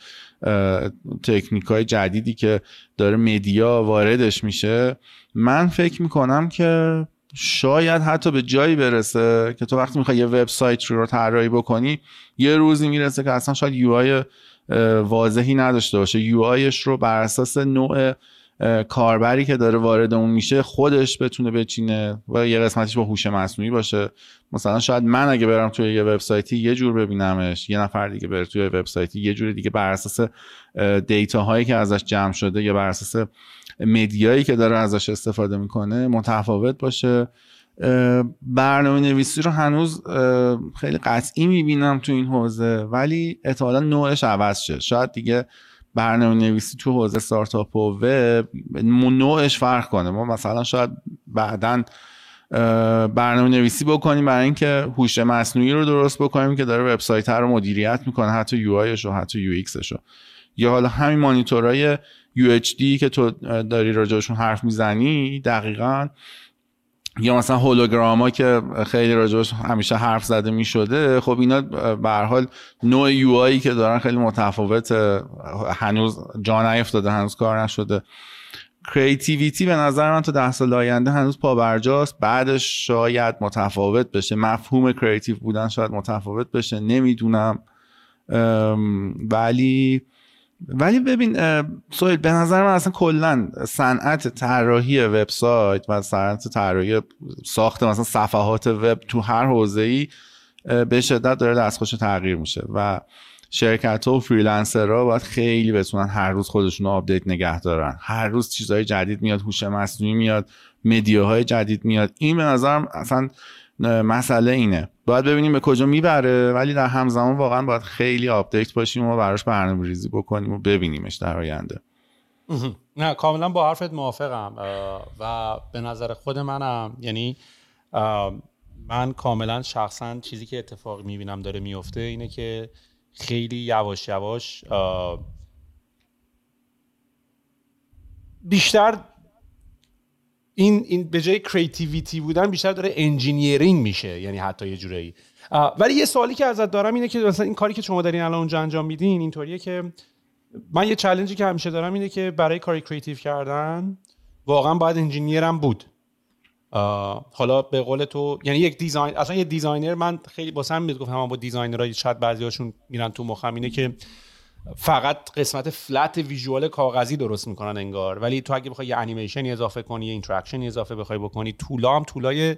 تکنیک‌های جدیدی که داره مدیا واردش میشه، من فکر میکنم که شاید حتی به جایی برسه که تو وقتی میخوای یه وبسایت رو طراحی بکنی، یه روزی میرسه که اصلا شاید یو آی واضحی نداشته باشه. یو آیش رو بر اساس نوع کاربری که داره وارد اون میشه خودش بتونه بچینه و یه قسمتش با هوش مصنوعی باشه. مثلا شاید من اگه برم توی یه وبسایتی یه جور ببینمش، یه نفر دیگه بره توی وبسایتی یه جور دیگه بر اساس دیتاهایی که ازش جمع شده یا بر اساس مدیایی که داره ازش استفاده میکنه متفاوت باشه. برنامه‌نویسی رو هنوز خیلی قطعی میبینم تو این حوزه، ولی احتمالاً نوعش عوض شه. شاید دیگه برنامه‌نویسی تو حوزه استارتاپ و وب نوعش فرق کنه. ما مثلا شاید بعداً برنامه‌نویسی بکنیم برای اینکه هوش مصنوعی رو درست بکنیم که داره وبسایت رو مدیریت میکنه، حتی یو آیش و حتی یو ایکسش رو، یا حالا همین مانیتورهای UHD که تو داری راجعشون حرف میزنی دقیقاً، یا مثلا هولوگراما که خیلی راجعش همیشه حرف زده میشده. خب اینا به هر حال نوع یو آی که دارن خیلی متفاوته، هنوز جا نیفتاده، هنوز کار نشده. کریتیویتی به نظر من تا 10 سال آینده هنوز پابرجاست، بعدش شاید متفاوت بشه، مفهوم کریتیو بودن شاید متفاوت بشه، نمیدونم. ولی ببین سویل، به نظر من اصلا کلا صنعت طراحی وبسایت و صنعت طراحی ساخت مثلا صفحات وب تو هر حوزه‌ای به شدت داره دستخوش تغییر میشه و شرکت‌ها و فریلنسرها باید خیلی بتونن هر روز خودشون رو آپدیت نگه دارن. هر روز چیزهای جدید میاد، هوش مصنوعی میاد، مدیاهای جدید میاد. این به نظرم اصلا مسئله اینه، باید ببینیم به کجا میبره، ولی در همزمان واقعا باید خیلی آپدیت باشیم و براش برنامه‌ریزی بکنیم و ببینیمش در آینده. نه کاملا با حرفت موافقم و به نظر خود منم، یعنی من کاملا شخصا چیزی که اتفاق میبینم داره میفته اینه که خیلی یواش یواش بیشتر این به جای کریتیویتی بودن بیشتر داره انجینیرینگ میشه، یعنی حتی یه جورایی. ولی یه سوالی که ازت دارم اینه که مثلا این کاری که شما دارین الان اونجا انجام میدین اینطوریه که من یه چالنجی که همیشه دارم اینه که برای کاری کریتیو کردن واقعا باید انجینیرم بود. حالا به قول تو یعنی یک دیزاین، اصلا یه دیزاینر، من خیلی واسم میگفتم هم با دیزاینرای شاید بعضیاشون میرن تو مخم اینه که فقط قسمت فلت ویژوال کاغذی درست میکنن انگار، ولی تو اگه بخوای یه انیمیشن اضافه کنی، یه اینتراکشن اضافه بخوای بکنی، طولای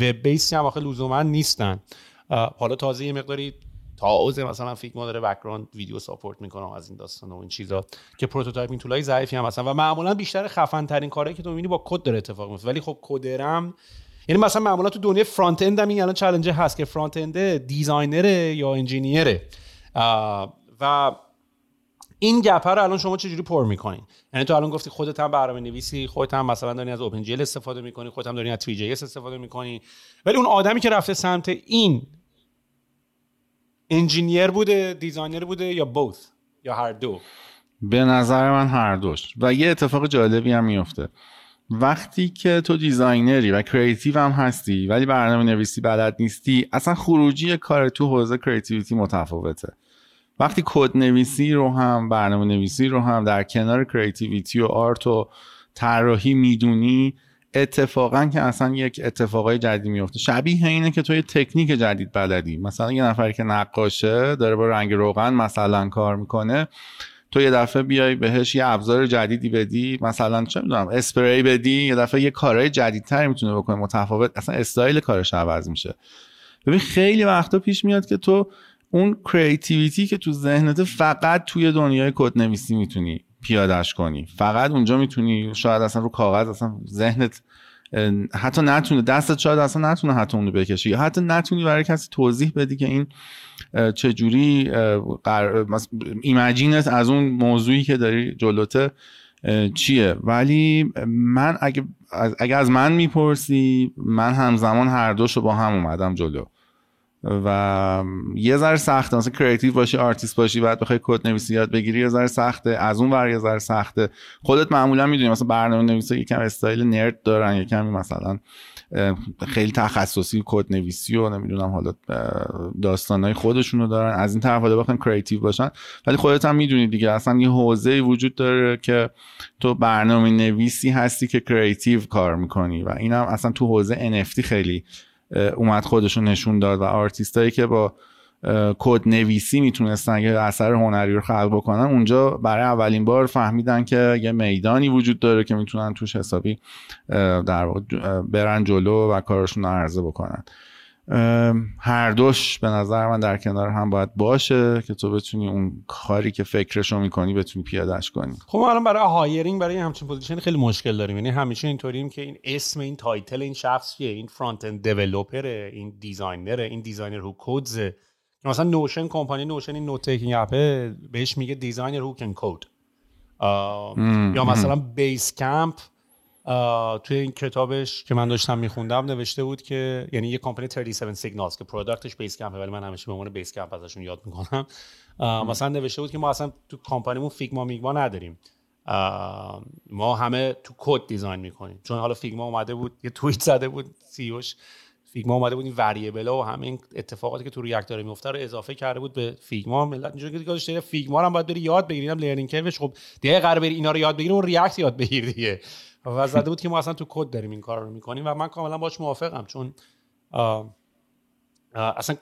وب بیس هم آخه لزوما نیستن. حالا تازه یه مقداری تعارض مثلا فیگما داره بک‌گراند ویدیو ساپورت میکنه از این داستان و این چیزا که پروتوتایپینگ طولای ضعیفی هم هستن و معمولا بیشتر خفن ترین کارهایی که تو میبینی با کد داره اتفاق میفته. ولی خب کدرم، یعنی مثلا معمولا تو دنیای فرانت اند هم این الان چالش هست که فرانت اند دیزاینره یا انجینیره و این گپ رو الان شما چجوری پر می‌کنین؟ یعنی تو الان گفتی خودت هم برنامه‌نویسی، خودت هم مثلا داری از اوپن جی ال استفاده می‌کنی، خودت هم داری از 3.js استفاده می‌کنی، ولی اون آدمی که رفته سمت این انجینیر بوده، دیزاینر بوده، یا both یا هر دو؟ به نظر من هر دوش. و یه اتفاق جالبی هم میفته. وقتی که تو دیزاینری و کریتیو هم هستی ولی برنامه نویسی بلد نیستی، اصلا خروجی کار تو حوزه کریتیویتی متفاوته. وقتی کد نویسی رو هم برنامه نویسی رو هم در کنار کریتیویتی و آرت و طراحی میدونی، اتفاقا که اصلا یک اتفاقای جدید میفته. شبیه اینه که تو یه تکنیک جدید بلدی، مثلا یه نفر که نقاشه داره با رنگ روغن مثلا کار میکنه، تو یه دفعه بیای بهش یه ابزار جدیدی بدی، مثلا چه میدونم اسپری بدی، یه دفعه یه کارهای جدیدتری میتونه بکنه، متفاوت، اصلا استایل کارش عوض میشه. ببین خیلی وقتا پیش میاد که تو اون کریتیویتی که تو ذهنت فقط توی دنیای کدنویسی میتونی پیادهش کنی، فقط اونجا میتونی، شاید اصلا رو کاغذ اصلا ذهنت حتی نتونه، دستت شاید اصلا نتونه حتی اون رو بکشی، یا حتی نتونی برای کسی توضیح بدی که این چجوری ایمجینت از اون موضوعی که داری جلوته چیه. ولی من اگه از من میپرسی، من همزمان هر دوشو با هم اومدم جلو و یه ذره سخته. مثلا کریتیو باشی، آرتیست باشی، بعد بخوای کد نویسی یاد بگیری یه ذره سخته، از اون ور یه ذره سخته. خودت معمولا میدونی مثلا برنامه‌نویسا یکم استایل نرد دارن، یکم مثلا خیلی تخصصی کد نویسی و نمیدونم حالا داستانای خودشونو دارن، از این طرف حالا بخوام کریتیو باشن. ولی خودت هم میدونی دیگه اصلا یه حوزه‌ای وجود داره که تو برنامه‌نویسی هستی که کریتیو کار می‌کنی و اینم اصلا تو حوزه NFT خیلی اومد خودشو نشون داد و آرتیستایی که با کد نویسی میتونستن که اثر هنری رو خلق بکنن، اونجا برای اولین بار فهمیدن که یه میدانی وجود داره که میتونن توش حسابی در واقع برن جلو و کارشون رو عرضه بکنن. هر دوش به نظر من در کنار هم باید باشه که تو بتونی اون کاری که فکرشو میکنی بتونی پیادهش کنی. خب ما الان برای هایرینگ برای همچین پوزیشن خیلی مشکل داریم، یعنی همیشه اینطوریم که این اسم، این تایتل این شخص چیه، این فرانت اند دیولپره، این دیزاینره، این دیزاینر هو کدز. مثلا نوشن، کمپانی نوشن این نوت تیکینگ اپ بهش میگه دیزاینر هو کن کد. یا مثلا بیس کمپ توی این کتابش که من داشتم میخوندم نوشته بود که، یعنی یه کمپانی 37 سیگنالز که پروداکتش بیس کمپه ولی من همیشه به عنوان بیس کمپ ازشون یاد میکنم، مثلا نوشته بود که ما اصلا تو کمپانیمون فیگما میگوا نداریم، ما همه تو کد دیزاین میکنیم. چون حالا فیگما اومده بود یه توییت زده بود سی اوش، فیگما اومده بود این وریبل‌ها و همین اتفاقاتی که تو ریاکت داره میفته رو اضافه کرده بود به فیگما. ملت اینجوری که گذاشته فیگما رو هم باید بری یاد بگیریم، لرنینگ کروش. خب دیگه قراره بری اینا رو یاد بگیری و ریاکت یاد بگیری دیگه. و زده بود که ما اصلا تو کد داریم این کار رو میکنیم و من کاملا باش موافقم، چون اصلا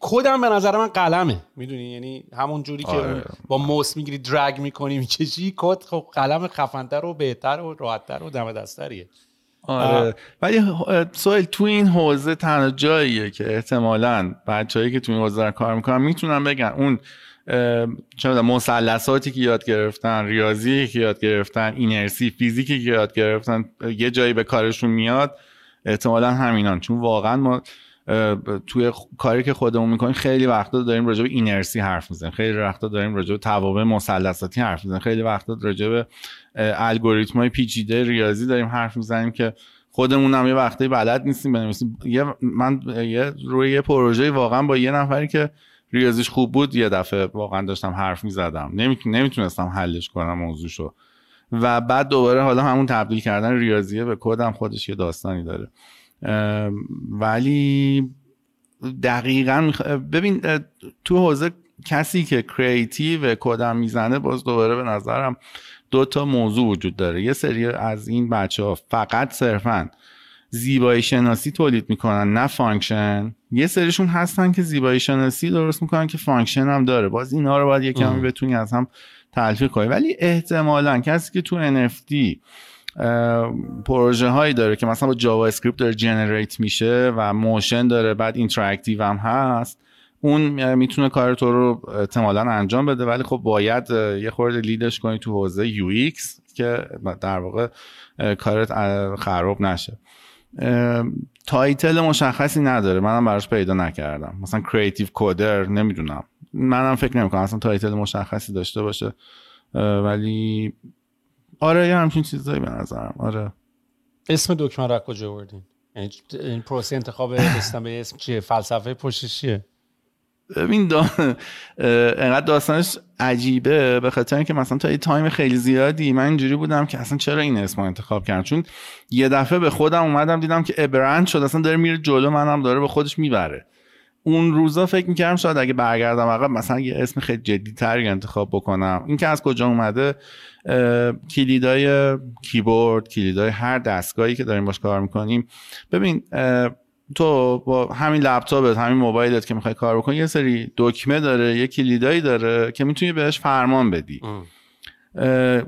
کدم به نظر من قلمه، میدونی، یعنی همون جوری که با موس میگیری درگ میکنی میکشی، کد خب قلم خفن‌تر و بهتر و راحت‌تر و دم دست‌تریه. آره ولی سوال تو این حوزه تنها جاییه که احتمالاً بچه‌هایی که تو این حوزه کار میکنن میتونن بگن اون چون مثلثاتی که یاد گرفتن، ریاضی که یاد گرفتن، اینرسی، فیزیکی که یاد گرفتن یه جایی به کارشون میاد، احتمالاً همینان. چون واقعا ما توی کاری که خودمون میکنیم خیلی وقتا داریم راجع به اینرسی حرف میزنیم، خیلی وقتا داریم راجع به توابع مثلثاتی حرف میزنیم، خیلی وقتا راجع به الگوریتم‌های پیچیده ریاضی داریم حرف میزنیم که خودمون هم یه وقتایی بلد نیستیم بنویسیم. من روی یه پروژه واقعا با یه نفری که ریاضیش خوب بود یه دفعه واقعا داشتم حرف میزدم، نمیتونستم حلش کنم موضوعشو و بعد دوباره حالا همون تبدیل کردن ریاضیه به کدم خودش یه داستانی داره. ولی دقیقاً ببین تو حوزه کسی که کریتیو کدم میزنه باز دوباره به نظرم دو تا موضوع وجود داره. یه سری از این بچه‌ها فقط صرفاً زیبایی شناسی تولید میکنن نه فانکشن، یه سریشون هستن که زیبایی شناسی درست میکنن که فانکشن هم داره، باز اینا رو باید یکمی بتونی از هم تلفیق کنی. ولی احتمالاً کسی که تو NFT پروژه هایی داره که مثلا با جاوا اسکریپت داره جنریت میشه و موشن داره، بعد اینتراکتیو هم هست، اون میتونه کار تو رو احتمالاً انجام بده. ولی خب باید یه خورده لیدش کنی تو حوزه UX که در واقع کارت خراب نشه. تایتل مشخصی نداره، منم براش پیدا نکردم، مثلا کریتیو کدر نمیدونم، منم فکر نمیکنم اصلا تایتل مشخصی داشته باشه. ولی آره یه همچین چیزایی به نظرم. آره اسم دکمه را کجا آوردین؟ این پروسه انتخاب اسم چیه؟ فلسفه پشتش چیه؟ ببین انقدر داستانش عجیبه به خاطر اینکه مثلا تا یه تایم خیلی زیادی من اینجوری بودم که اصلا چرا این اسمو انتخاب کردم، چون یه دفعه به خودم اومدم دیدم که برند شد، اصلا داره میره جلو، منم داره به خودش میبره. اون روزا فکر میکردم شاید اگه برگردم عقب مثلا یه اسم خیلی جدی‌تری انتخاب بکنم. این که از کجا اومده، کلیدای کیبورد، کلیدای هر دستگاهی که داریم باش کار میکنیم. ببین تو با همین لپتاپت، همین موبایلت که میخوای کار بکنی، یه سری دکمه داره، یه کلیدایی داره که میتونی بهش فرمان بدی.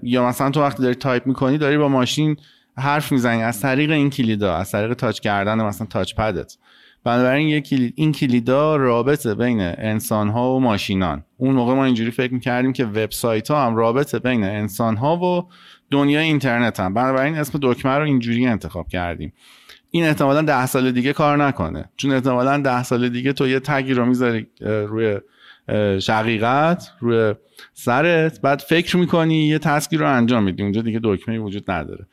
یا مثلا تو وقتی داری تایپ میکنی داری با ماشین حرف میزنی از طریق این کلیدا، از طریق تاچ کردن مثلا تاچ پدت. بنابراین این کلیدا رابطه بین انسان‌ها و ماشینان. اون موقع ما اینجوری فکر می‌کردیم که وبسایت‌ها هم رابطه بین انسان‌ها و دنیای اینترنت هم. بنابراین اسم دکمه رو اینجوری انتخاب کردیم. این احتمالاً 10 سال دیگه کار نکنه، چون احتمالاً 10 سال دیگه تو یه تگی رو می‌ذاری روی شقیقت، روی سرت، بعد فکر می‌کنی یه تسکی رو انجام میدی، اونجا دیگه دکمه‌ای وجود نداره.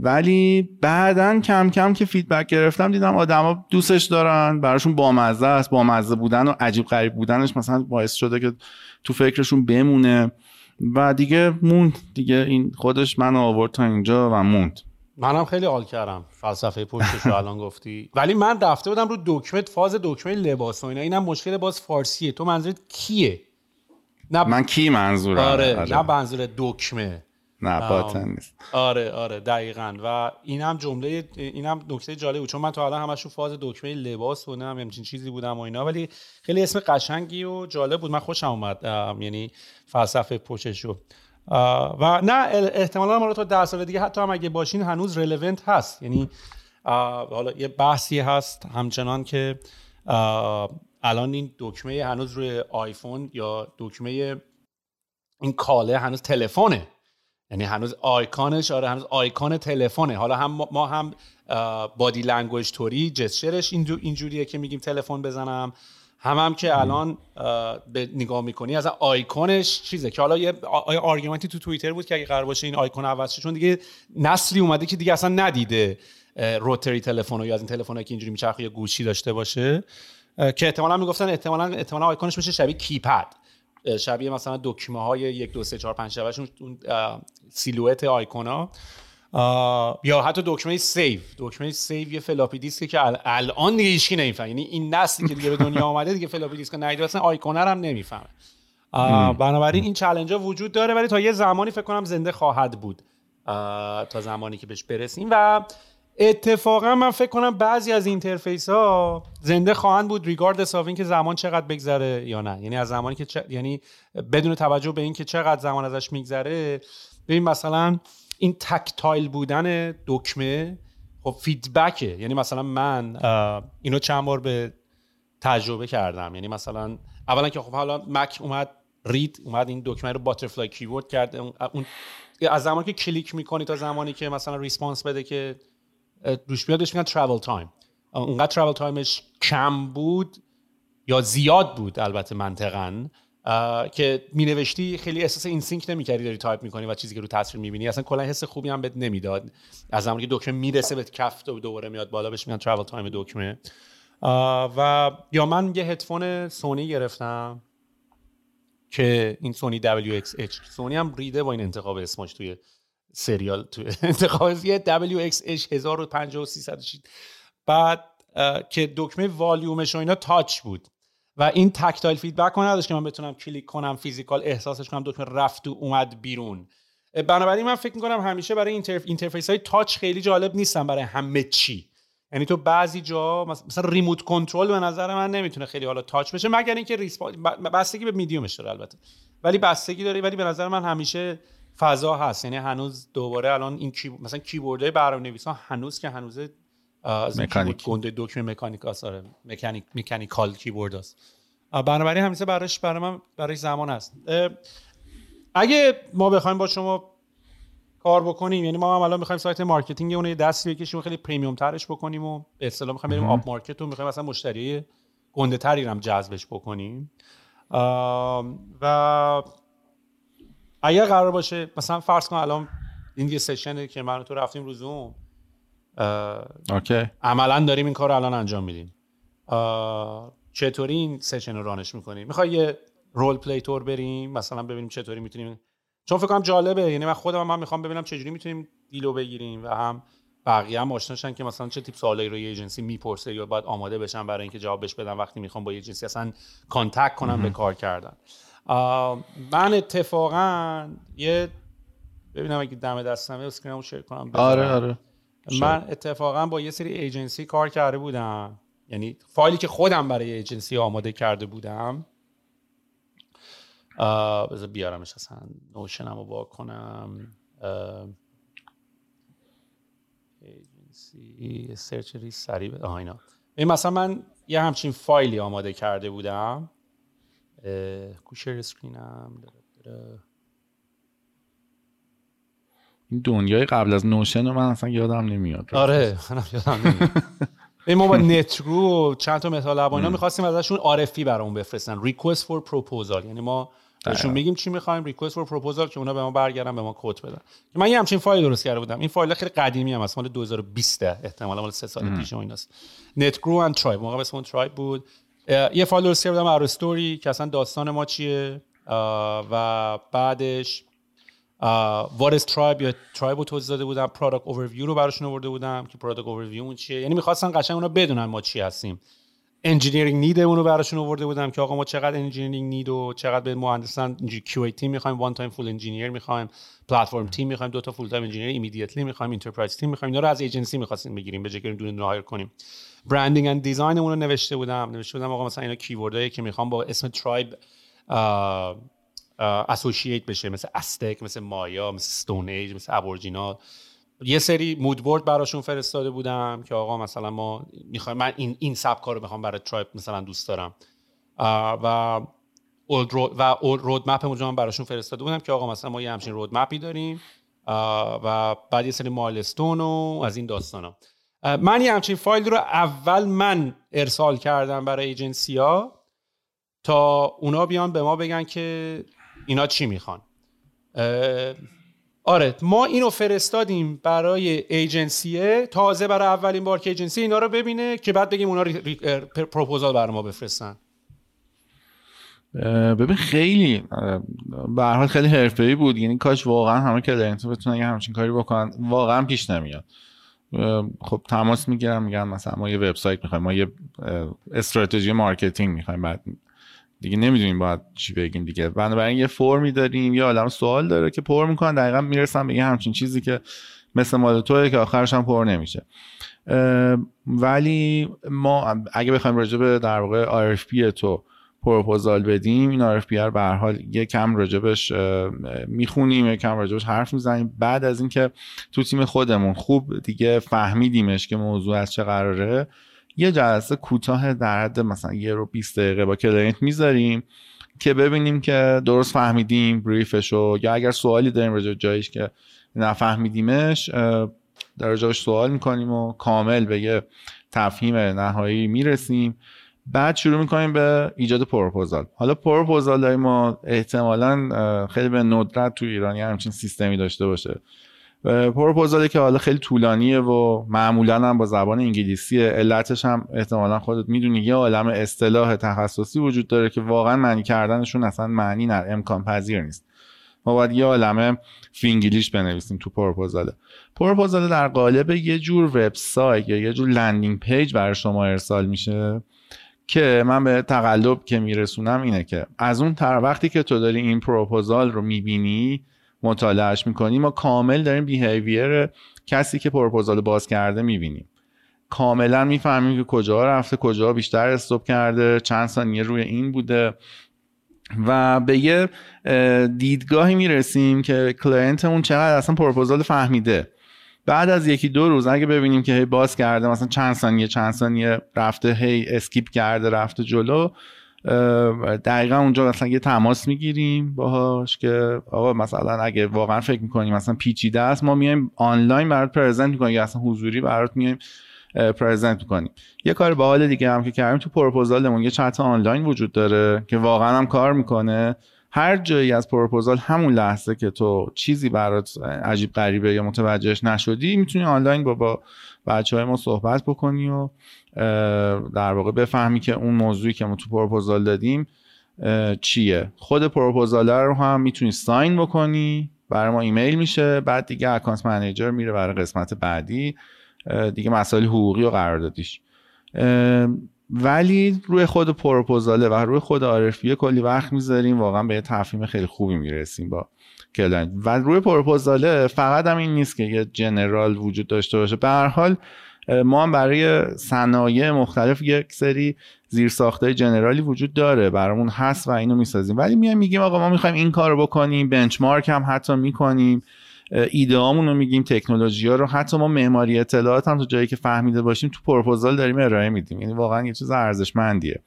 ولی بعدن کم کم که فیدبک گرفتم دیدم آدما دوستش دارن، براشون بامزه است. بامزه بودن و عجیب غریب بودنش مثلا باعث شده که تو فکرشون بمونه و دیگه موند. دیگه این خودش من آورد تا اینجا و موند. منم خیلی حال کردم فلسفه پشتش رو الان گفتی. ولی من رفته بودم رو دکمه، فاز دکمه لباس و اینا. اینم مشکل باز فارسیه. تو منظورت کیه؟ من کی منظورم؟ آره. نه منظور دکمه. نه باطن نیست. آره دقیقاً. و اینم نکته جالبه، چون من تا الان همشون فاز دکمه لباس و نه همچین چیزی بودم و اینا، ولی خیلی اسم قشنگی و جالب بود، من خوشم اومد، یعنی فلسفه پشتشو. و نه احتمالاً ما تا 10 سال دیگه حتی هم اگه باشین هنوز ریلیونت هست، یعنی حالا یه بحثی هست همچنان که الان این دکمه هنوز روی آیفون یا دکمه این کاله هنوز تلفونه، یعنی هنوز آیکانش هنوز آیکان تلفونه. حالا ما هم بادی لنگویج توری جسچرش اینجوریه که میگیم تلفن بزنم، هم که الان به نگاه میکنی از آیکانش چیزه که حالا یه آرگومنتی تو توییتر بود که اگه قرار باشه این آیکون عوض شه، چون دیگه نسلی اومده که دیگه اصلا ندیده روتری تلفن یا از این تلفنایی که اینجوری میچرخه یا گوشی داشته باشه، که احتمالاً میگفتن احتمالاً آیکونش میشه شبیه کیپد، شبیه مثلا دکمه های 1 2 3 4 5 شبهشون سیلوئت آیکونا، یا حتی دکمه سیو یه فلاپی دیسکه که الان دیگه هیچ کی نمیفهمه، یعنی این نسلی که دیگه به دنیا اومده دیگه فلاپی دیسک نداره، اصلا آیکونا رو هم نمیفهمه. بنابراین این چالش ها وجود داره، ولی تا یه زمانی فکر کنم زنده خواهد بود، تا زمانی که بهش برسیم. و اتفاقا من فکر کنم بعضی از اینترفیس ها زنده خواهند بود ریگاردلس آف این که زمان چقدر بگذره یا نه، یعنی از زمانی که یعنی بدون توجه به این که چقدر زمان ازش میگذره. ببین مثلا این تکتایل بودن دکمه خب فیدبکه، یعنی مثلا من اینو چند بار به تجربه کردم، یعنی مثلا اولا که خب حالا مک اومد، رید اومد این دکمه رو باترفلای کیورد کرد، اون از زمانی که کلیک میکنی تا زمانی که مثلا ریسپانس بده که روش بیادش میگن travel time، اونقدر travel timeش کم بود یا زیاد بود البته منطقاً، که مینوشتی خیلی احساس اینسینک نمیکردی داری تایپ میکنی و چیزی که رو تصویر میبینی اصلا کلا حس خوبی هم بهت نمیداد. از زمانی که دکمه میرسه بهت کف و دوباره میاد بالا، بهش میگن travel time دکمه. و یا من یه هدفون سونی گرفتم که این سونی WXH، سونی هم ریده با این انتخاب اسمش توی سریال، تو انتخابیه WXH 1050 360، بعد که دکمه والیومش و اینا تاچ بود و این تکتایل فیدبک رو نداشت که من بتونم کلیک کنم، فیزیکال احساسش کنم، دکمه رفت و اومد بیرون. بنابراین من فکر می‌کنم همیشه برای اینترفیس های تاچ خیلی جالب نیستن برای همه چی، یعنی تو بعضی جا مثلا ریموت کنترل به نظر من نمیتونه خیلی حالا تاچ بشه، مگر اینکه بستگی به میدیومش داره البته، ولی بستگی داره. ولی به نظر من همیشه فضا هست، یعنی هنوز دوباره الان این مثلا کیبوردهای برنامه‌نویسان هنوز که هنوز از مکانیک گنده دکمه مکانیک آساره، مکانیکال کیبورد است. بنابراین همیشه برای زمان هست. اگه ما بخوایم با شما کار بکنیم، یعنی ما هم الان می‌خوایم سایت مارکتینگ اون یه دستی بکشیم خیلی پریمیوم ترش بکنیم و به اصطلاح می‌خوایم بریم آپ مارکت و می‌خوایم مثلا مشتریای گنده تری رو هم جذبش بکنیم، و اگر قرار باشه مثلا فرض کن الان این یه سشنه که من و تو رفتیم رو زوم، عملا داریم این کار رو الان انجام میدیم، چطوری این سشن رو رانش میکنیم؟ میخوای یه رول پلی تور بریم مثلا ببینیم چطوری میتونیم، چون فکر کنم جالبه، یعنی من خودم هم میخوام ببینم چجوری میتونیم دیلو بگیریم و هم بقیه هم آشنا شن که مثلا چه تیپ سوالایی رو یه ایجنسی میپرسه یا باید آماده بشن برای اینکه جوابش بدن وقتی میخوام با یه ایجنسی اصلا کانتاکت کنم به کار کردن. من اتفاقا یه ببینم اگه دم دستمه اسکرینمو شیر کنم. آره من اتفاقا با یه سری ایجنسی کار کرده بودم، یعنی فایلی که خودم برای ایجنسی آماده کرده بودم، بذار بیارمش اصلا نوشنم رو با کنم، ایجنسی سرچ ری سریع اینا. این مثلا من یه همچین فایلی آماده کرده بودم، کوشر اسکرینم این دنیای قبل از نوشن رو من اصلا یادم نمیاد. آره منم یادم نمیاد. ما با نترو چند تا مطالب اینا می‌خواستیم ازشون RFP برامون بفرستن، request for proposal، یعنی ما بهشون میگیم چی می‌خوایم request for proposal که اونا به ما برگردن به ما کد بدن. من یه همچین فایل درست کرده بودم. این فایل خیلی قدیمی هم است، مال 2020 احتمالاً مال 3 سال پیش و ایناست. نترو اند ترایب، موقع اسمش ترایب بود. یه فایل درست کردم ار استوری که اصلا داستان ما چیه و بعدش what is tribe یا tribe رو توضیح داده بودم، product overview رو براشون آورده بودم که product overview اون چیه، یعنی می‌خواستن قشنگ اونا بدونن ما چی هستیم. engineering need اون رو براشون آورده بودم که آقا ما چقدر engineering need و چقدر به مهندسان QA تیم می‌خوایم، one time full engineer می‌خوایم، platform تیم می‌خوایم، دو تا full time engineer immediately می‌خوایم، enterprise تیم می‌خوایم، اینا رو از ایجنسی می‌خواستیم بگیریم به جای اینکه دونه دونه هایر کنیم. branding and design اون رو نوشته بودم آقا مثلا اینا کیوردایی که می‌خوام با اسم tribe اسوشییت بشه، مثل استک، مثل مایا، مثل استون ایج، مثل ابورجینال. یه سری مود بورد براشون فرستاده بودم که آقا مثلا ما میخوایم، من این سب کارو میخوام برای ترایب مثلا دوست دارم، و رود مپ اونجا هم براشون فرستاده بودم که آقا مثلا ما یه همچین رود مپی داریم و بعد یه سری مایلستون و از این داستانا. من یه همچین فایل رو اول من ارسال کردم برای ایجنسی‌ها تا اونا بیان به ما بگن که اینا چی میخوان. آره ما اینو فرستادیم برای ایجنسیه، تازه برای اولین بار که ایجنسی اینا رو ببینه که بعد بگیم اونا پروپوزال برای ما بفرستن. ببین خیلی به هر حال خیلی حرفه‌ای بود، یعنی کاش واقعا همه کلاینت بتونن یه همچین کاری بکنن، واقعا پیش نمیاد. خب تماس میگیرم میگن مثلا ما یه وبسایت میخوایم، ما یه استراتژی مارکتینگ میخوایم، بعد دیگه نمیدونیم باید چی بگیم دیگه، بنابراین یه فرمی داریم یه عالم سوال داره که پر میکنن، دقیقاً میرسن به یه همچین چیزی که مثل مال توئه که آخرش هم پر نمیشه. ولی ما اگه بخوایم راجع به در واقع RFP تو پروپوزال بدیم، این RFP رو به هر حال یکم راجبش میخونیم، یکم راجبش حرف میزنیم، بعد از اینکه تو تیم خودمون خوب دیگه فهمیدیمش که موضوع از چه قراره، یه جلسه کوتاه در حد مثلا 1 رو 20 دقیقه با کلاینت میذاریم که ببینیم که درست فهمیدیم بریفشو، یا اگر سوالی داریم راجع به جایش که نفهمیدیمش در راجعش سوال میکنیم و کامل به یه تفهیم نهایی میرسیم. بعد شروع میکنیم به ایجاد پروپوزال. حالا پروپوزال های ما احتمالاً خیلی به ندرت تو ایرانی همچین سیستمی داشته باشه، پروپوزالی که حالا خیلی طولانیه و معمولاً هم با زبان انگلیسیه، علتش هم احتمالاً خودت میدونی یه عالم اصطلاح تخصصی وجود داره که واقعاً معنی کردنشون اصلا معنی امکان پذیر نیست، ما باید یه عالم فینگلیش بنویسیم تو پروپوزاله. پروپوزال در قالب یه جور وبسایت یا یه جور لندینگ پیج برای شما ارسال میشه که من به تقلب که میرسونم اینه که از اون طرف وقتی که تو داری این پروپوزال رو میبینی مطالعهش میکنی، ما کامل داریم بیهیویر کسی که پروپوزال باز کرده میبینیم، کاملا میفهمیم که کجا رفته، کجا بیشتر استوب کرده، چند ثانیه روی این بوده و به یه دیدگاهی میرسیم که کلاینتمون چقدر اصلا پروپوزال فهمیده. بعد از 1-2 روز اگه ببینیم که هی باز کرده، مثلا چند ثانیه رفته، هی اسکیپ کرده رفته جلو، دقیقا اونجا مثلا یه تماس میگیریم باهاش که آقا مثلا اگه واقعا فکر میکنیم مثلا پیچیده است، ما میایم آنلاین برات پرزنت میکنیم، یا اصلا حضوری برات میایم پرزنت میکنیم. یه کار باحال دیگه هم که کردیم تو پروپوزالمون، یه چت آنلاین وجود داره که واقعا هم کار میکنه، هر جایی از پروپوزال همون لحظه که تو چیزی برات عجیب غریبه یا متوجهش نشدی میتونی آنلاین با بچهای ما صحبت بکنی و در واقع بفهمی که اون موضوعی که ما تو پروپوزال دادیم چیه. خود پروپوزال رو هم میتونی ساین بکنی، برای ما ایمیل میشه، بعد دیگه اکانت منیجر میره برای قسمت بعدی دیگه، مسائل حقوقی و قراردادیش. ولی روی خود پروپوزاله و روی خود RFP کلی وقت میذاریم، واقعا به یه تفهیم خیلی خوبی میرسیم با کلاینت. و روی پروپوزاله فقط هم این نیست که یه جنرال وجود داشته باشه، به هر حال ما هم برای صنایع مختلف یک سری زیرساخت‌های جنرالی وجود داره برامون هست و اینو میسازیم. ولی میایم میگیم آقا ما میخوایم این کارو بکنیم، بنچمارک هم حتی میکنیم، ایدهامون رو میگیم، تکنولوژی‌ها رو، حتی ما معماری اطلاعات هم تو جایی که فهمیده باشیم تو پروپوزال داریم ارائه میدیم. یعنی واقعا یه چیز ارزشمندیه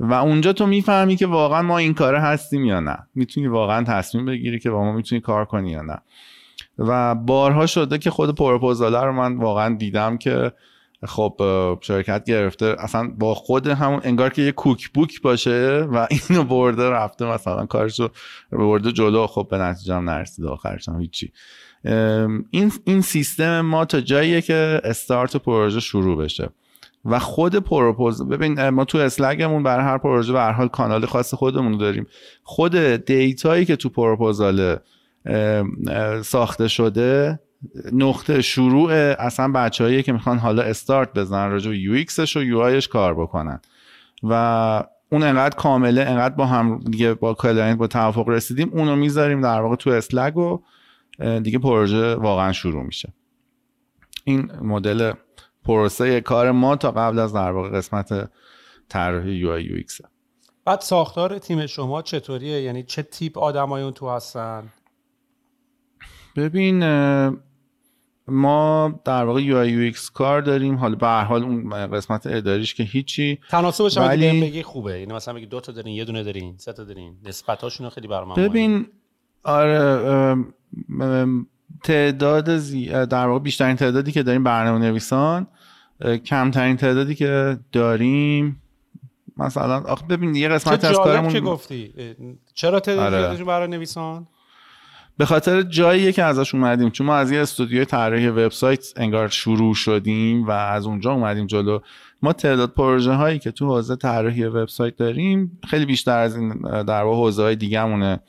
و اونجا تو میفهمی که واقعا ما این کاره هستیم یا نه، میتونی واقعا تصمیم بگیری که با ما میتونی کار کنی یا نه. و بارها شده که خود پروپوزال رو من واقعا دیدم که خب شرکت گرفته اصلا با خود همون انگار که یه کوک بوک باشه و اینو برده رفته مثلا کارشو برده جلو، خب به نتیجه هم نرسیده آخرش هم هیچی. این سیستم ما تا جاییه که استارت پروژه شروع بشه و خود پروپوزال. ببین ما تو اسلگمون برای هر پروژه به هر حال کانال خاص خودمون داریم، خود دیتایی که تو پروپوزال ساخته شده نقطه شروع اصلا بچه‌هایی که میخوان حالا استارت بزنن راجع به UXش و UIش کار بکنن و اون انقدر کامله، انقدر با هم دیگه با کلاینت با توافق رسیدیم، اونو میذاریم در واقع تو اسلگ و دیگه پروژه واقعا شروع میشه. این مدل پروسه کار ما تا قبل از در واقع قسمت طراحی UI UX. بعد ساختار تیم شما چطوریه؟ یعنی چه تیپ آدمای اون تو هستن؟ ببین ما در واقع UI UX کار داریم، حالا به هر حال اون قسمت اداریش که هیچی، تناسبش هم ولی... بگی خوبه، یعنی مثلا بگی 2 تا دارین، 1 دونه دارین، 3 تا دارین، نسبتاشون خیلی برام مهمه. ببین آره تعداد در واقع بیشترین تعدادی که داریم برنامه‌نویسان، کمترین تعدادی که داریم مثلا آخه ببین یه قسمت از کارمون چه گفتی چرا تعدادشون برنامه‌نویسان؟ به خاطر جاییه که ازش اومدیم، چون ما از یه استودیوی طراحی وبسایت انگار شروع شدیم و از اونجا اومدیم جلو. ما تعداد پروژه هایی که تو حوزه طراحی وبسایت داریم خیلی بیشتر از این در واقع حوزه های دیگه‌مونه،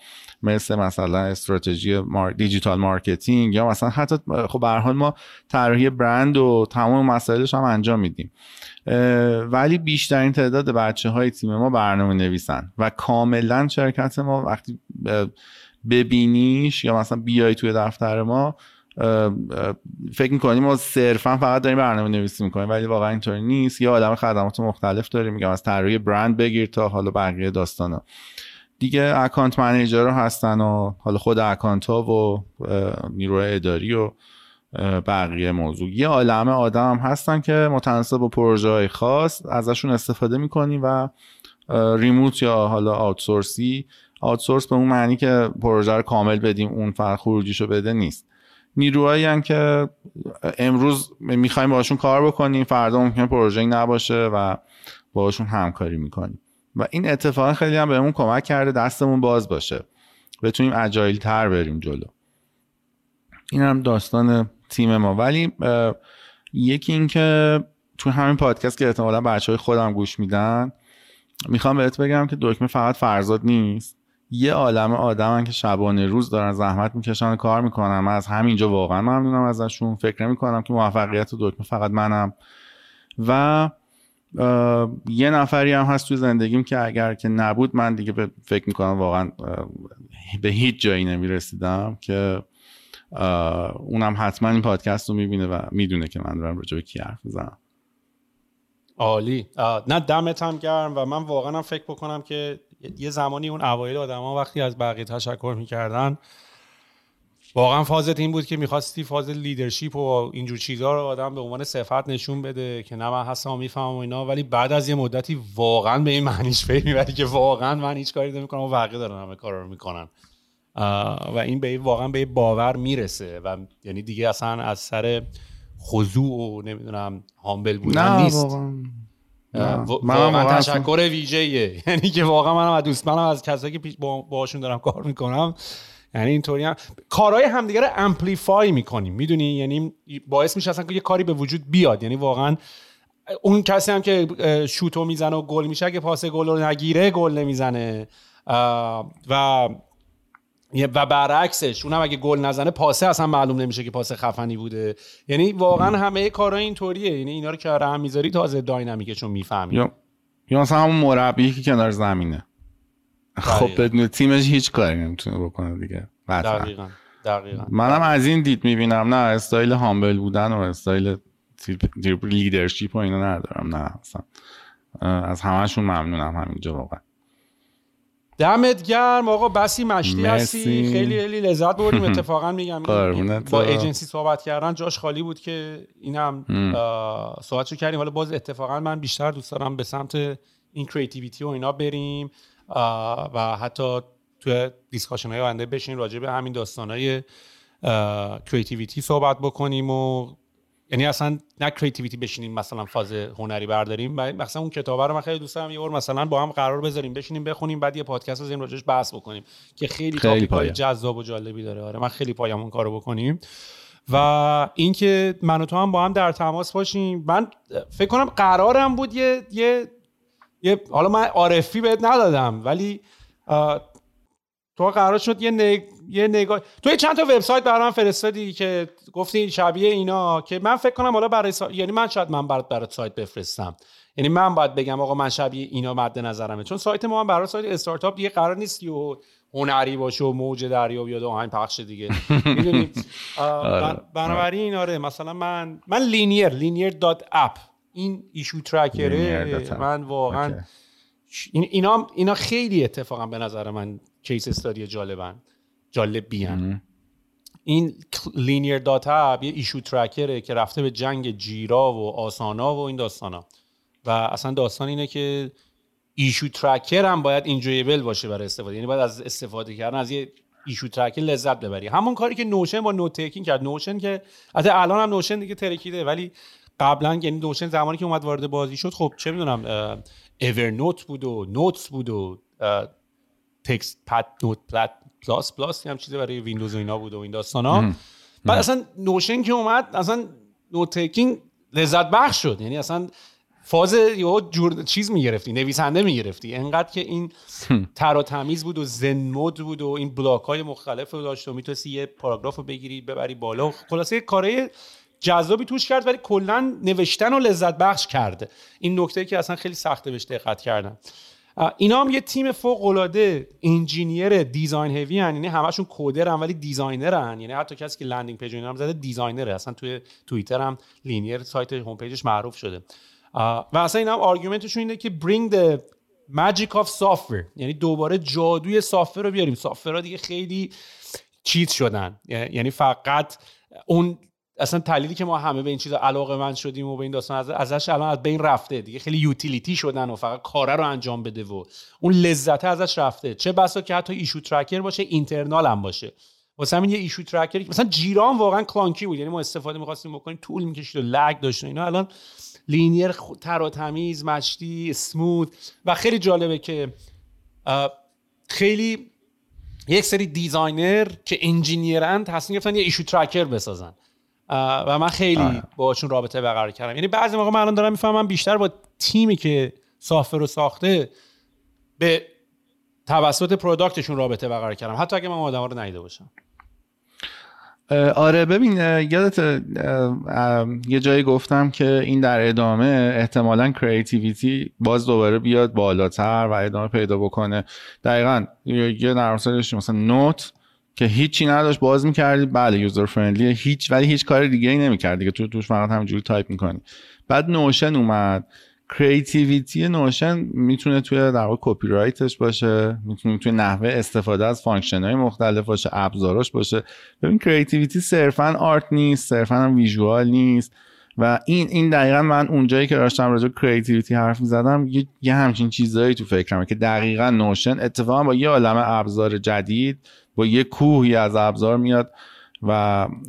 مثلا استراتژی دیجیتال مارکتینگ یا مثلا حتی خب به هر حال ما طراحی برند و تمام مسائلش هم انجام میدیم. ولی بیشترین تعداد بچه‌های تیم ما برنامه‌نویسن و کاملا شرکت ما وقتی ببینیش یا مثلا بیای توی دفتر ما فکر میکنیم ما صرفا فقط داریم برنامه نویسی میکنیم، ولی واقعا اینطوری نیست. یه عالم خدمات مختلف داریم، میگم از طراحی برند بگیر تا حالا بقیه داستانا دیگه. اکانت منیجرها هستن و حالا خود اکانت ها و نیروی اداری و بقیه موضوع. یه عالم آدم هم هستن که متناسب با پروژه های خاص ازشون استفاده میکنیم و ریموت یا حالا آوتسورس به اون معنی که پروژه رو کامل بدیم اون فرق خروجیشو بده نیست. نیروهایی ان که امروز میخوایم باشون کار بکنیم، فردا ممکنه پروژه نباشه و باشون همکاری میکنیم و این اتفاقا خیلی هم بهمون کمک کرده دستمون باز باشه، بتونیم اجایل تر بریم جلو. این هم داستان تیم ما. ولی یکی این که تو همین پادکست که احتمالاً بچهای خودم گوش میدن، میخوام بهت بگم که دکمه فقط فرزاد نیست، یه عالمه آدمن که شبانه روز دارن زحمت میکشن و کار میکنن. من از همینجا واقعا ممنونم ازشون. فکر نمیکنم که موفقیت دکمه فقط منم و یه نفری هم هست تو زندگیم که اگر که نبود من دیگه فکر میکنم واقعا به هیچ جایی نمیرسیدم، که اونم حتما این پادکست رو میبینه و میدونه که من دارم راجع به کی حرف میزنم. عالی. نه دمت هم گرم و من واقعا هم فکر بکنم که یه زمانی اون اوایل آدما وقتی از بقیه تشکر میکردن واقعا فازت این بود که میخواستی فاز لیدرشپ و اینجور چیزها رو آدم به عنوان صفت نشون بده که نه من هستم میفهمم و اینا، ولی بعد از یه مدتی واقعا به این معنیش فکر میبری که واقعا من هیچ کاری نمیکنم و بقیه دارن همه کارا رو میکنن و این به واقعا به باور میرسه و یعنی دیگه اصلا از سر خضوع و نمیدونم هامبل بودن نیست، من تشکر ویژه‌ایه، یعنی که واقعا منم از دوستانم، از کسایی که باهاشون دارم کار میکنم، یعنی اینطوری هم کارهای همدیگه رو امپلیفای میکنیم، میدونی، یعنی باعث میشه اصلا که یه کاری به وجود بیاد. یعنی واقعا اون کسی هم که شوتو میزنه و گل میشه اگه پاس گل رو نگیره گل نمیزنه، و برعکسش اونم اگه گل نزنه پاسه اصلا معلوم نمیشه که پاس خفنی بوده. یعنی واقعا همه کارا اینطوریه، یعنی اینا رو که هم میذاری تازه داینامیکشون میفهمی. یا مثلا همون مربی که کنار زمینه، خب بدون تیمش هیچ کاری نمیتونه بکنه دیگه. دقیقاً منم از این دید میبینم، نه استایل هامبل بودن و استایل لیدرشپ و اینا ندارم، نه اصلا از همه‌شون ممنونم همینجا واقعا. دمت گرم آقا، بسی مشتی هستی، خیلی خیلی لذت بردیم. اتفاقا میگم با ایجنسی صحبت کردن جاش خالی بود که اینم صحبتشو کردیم. حالا باز اتفاقا من بیشتر دوست دارم به سمت این کریتیویتی و اینا بریم و حتی توی دیسکاشن های آینده بشین راجع به همین داستانای کریتیویتی صحبت بکنیم، و یعنی اصلا نه کریتیویتی بشینیم مثلا فاز هنری برداریم، مثلا اون کتابه رو من خیلی دوست دارم یه بار مثلا با هم قرار بذاریم بشینیم بخونیم، بعد یه پادکست بزنیم راجعش بحث بکنیم که خیلی تاپیکای جذاب و جالبی داره. آره من خیلی پایم اون کارو بکنیم، و اینکه من و تو هم با هم در تماس باشیم. من فکر کنم قرارم بود یه حالا من عارفی بهت ندادم، ولی تو قرار شد یه نگاه تو چند تا وبسایت برام فرستادی که گفتی شبیه اینا، که من فکر کنم حالا برای یعنی من شاید من برات سایت بفرستم، یعنی من باید بگم آقا من شبیه اینا مد نظرمه، چون سایت ما هم برای سایت استارتاپ دیگه قرار نیست و هنری باشه و موج دریا بیاد و آهنگ پخش دیگه، میدونی. بنابراین آره مثلا من لینیر دات اپ، این ایشو ترکره من واقعا اینا خیلی اتفاقا به نظر من کیس استادی جالب بیان. این لینیر داتا یه ایشو ترکره که رفته به جنگ جیرا و آسانا و این داستانا، و اصلا داستان اینه که ایشو ترکر هم باید انجویبل باشه برای استفاده، یعنی باید از استفاده کردن از یه ایشو ترکر لذت ببری. همون کاری که نوشن با نوت تیکینگ کرد. نوشن که حتی الان هم نوشن دیگه ترکیده، ولی قبلا یعنی نوشن زمانی که اومد وارد بازی شد، خب چه میدونم اورنوت بود و نوتس بود و تکست پد نوت پلاس هم چیزی برای ویندوز و اینا بود و این داستانا. بعد اصلا نوشن که اومد اصلا نوت تیکینگ لذت بخش شد، یعنی اصلا فاز یه جور چیز میگرفتی، نویسنده میگرفتی، انقدر که این تر و تمیز بود و زن مود بود و این بلاک های مختلف رو داشت و میتونستی یه پاراگراف رو بگیری ببری بالا، خلاصه کارهای جذابی توش کرد، ولی کلا نوشتن رو لذت بخش کرد. این نکته که اصلا خیلی سخته بهش دقت کردم. اینا هم یه تیم فوق‌العاده انجینیر دیزاین هیوی هن، یعنی همشون کودرن ولی دیزاینرن، یعنی حتی کسی که لندینگ پیج اینا هم زده دیزاینره. اصلا توی توییتر هم لینیر سایت هوم پیجش معروف شده، و اصلا اینا هم آرگومنتشون اینه که bring the magic of software، یعنی دوباره جادوی سافتور رو بیاریم. سافتورها دیگه خیلی چیت شدن، یعنی فقط اون اصلا تحلیلی که ما همه به این چیزا علاقه‌مند شدیم و به این داستان ازش الان از بین رفته دیگه، خیلی یوتیلیتی شدن و فقط کاره رو انجام بده و اون لذت ازش رفته. چه بسا که حتی ایشو ترکر باشه، اینترنال هم باشه. واسه همین یه ایشو ترکر مثلا جیران واقعا کلانکی بود، یعنی ما استفاده می‌خواستیم بکنیم طول می‌کشید و لگ داشت و اینا. الان لینیر تر و تمیز، مشتی، اسموث، و خیلی جالبه که خیلی یک سری دیزاینر که انجینیرن تصمیم گرفتن یه ایشو ترکر بسازن، و من خیلی باشون رابطه برقرار کردم. یعنی بعضی موقع من الان دارم میفهمم بیشتر با تیمی که سافتور رو ساخته به توسط پروداکتشون رابطه برقرار کردم، حتی اگه من آدما رو ندیده باشم. آره ببین، یادت یه جایی گفتم که این در ادامه احتمالاً کریتیویتی باز دوباره بیاد بالاتر و ادامه پیدا بکنه. دقیقاً یه نرم‌افزارش مثلا نوت که هیچی نداشت، باز می‌کردی، بله یوزر فرندلیه، ولی هیچ کار دیگه‌ای نمی‌کرد دیگه، تو توش فقط همینجوری تایپ می‌کنی. بعد نوشن اومد، کریتیویتی نوشن میتونه توی در واقع کپی رایتش باشه، میتونه توی نحوه استفاده از فانکشن‌های مختلف باشه، ابزاراش باشه. ببین کریتیویتی صرفاً آرت نیست، صرفاً هم ویژوال نیست، و این دقیقاً من اونجایی که داشتم راجع به کریتیویتی حرف می‌زدم یه همچین چیزایی تو فکرمه که دقیقاً نوشن اتفاقاً با یه عالمه ابزار جدید، با یه کوهی از ابزار میاد و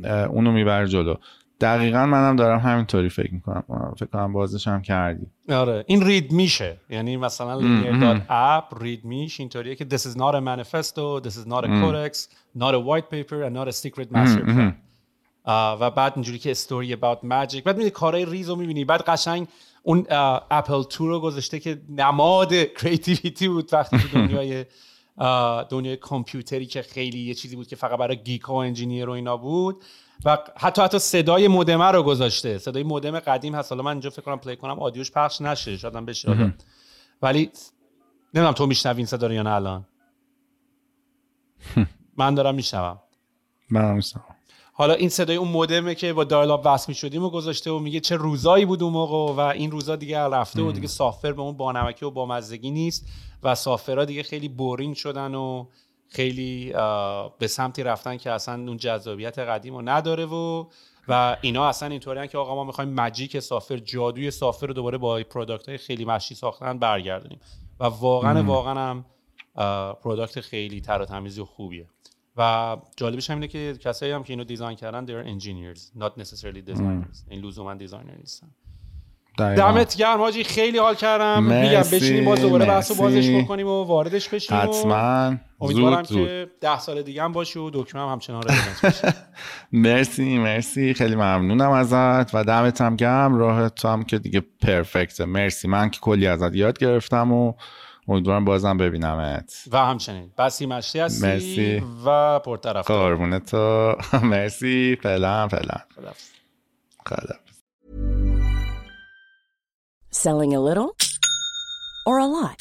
اونو میبره جلو. دقیقاً منم دارم همینطوری فکر میکنم. فکر کنم بازش هم کردی. آره این رید میشه، یعنی مثلا لینیر دات اپ رید میش اینطوریه که this is not a manifesto, this is not a codex, not a white paper and not a secret master plan. و بعد اینجوری که story about magic، بعد میبینی کارهای ریز رو میبینی. بعد قشنگ اون اپل 2 رو گذاشته که نماد کریتیویتی بود وقتی تو دنیای کامپیوتری که خیلی یه چیزی بود که فقط برای گیکا و انجینیر و اینا بود. و حتی صدای مودم رو گذاشته، صدای مودم قدیم هست، حالا من اینجا فکر کنم پلی کنم آدیوش پخش نشه، شاید هم بشه ولی نمیدونم تو میشنوی این صدا رو یا نه. الان من دارم میشنوم. حالا این صدای اون مودمه که با دایلاب وصل می‌شدیم و گذاشته و میگه چه روزایی بود اون موقع و این روزا دیگه رفته و دیگه سافر به اون بانمکی و بامزگی نیست و سافرها دیگه خیلی بورین شدن و خیلی به سمتی رفتن که اصلا اون جذابیت قدیمو نداره و اینا اصلا اینطوریه که آقا ما می‌خوایم ماجیک سافر، جادوی سافر رو دوباره با پروداکت‌های خیلی مشی ساختن برگردونیم و واقعا هم پروداکت خیلی تر و تمیزی و خوبیه. و جالبش هم اینه که کسایی هم که اینو دیزاین کردن they are engineers not necessarily designers. این لزوما دیزاینر نیستن. دمت گرم حاجی، خیلی حال کردم. میگم بشینیم باز دوباره بحثو بازش بکنیم و واردش بشیم. حتما امیدوارم که 10 سال دیگه هم باشه و دکمه هم همچنان رلوانت باشه. مرسی خیلی ممنونم ازت و دمت هم گرم. راهت هم که دیگه پرفکته. مرسی، من که کلی ازت یاد گرفتم و امیدوارم بازم ببینمت. و همچنین بسی مشتی هستی. مرسی. و پرطرف قربونت. مرسی. فعلا خدا. Selling a little or a lot?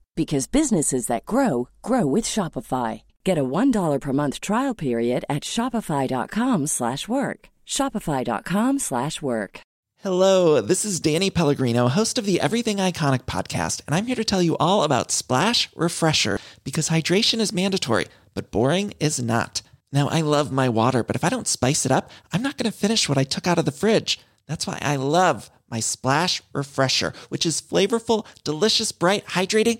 Because businesses that grow, grow with Shopify. Get a $1 per month trial period at shopify.com/work. Shopify.com/work. Hello, this is Danny Pellegrino, host of the Everything Iconic podcast, and I'm here to tell you all about Splash Refresher, because hydration is mandatory, but boring is not. Now, I love my water, but if I don't spice it up, I'm not going to finish what I took out of the fridge. That's why I love my Splash Refresher, which is flavorful, delicious, bright, hydrating,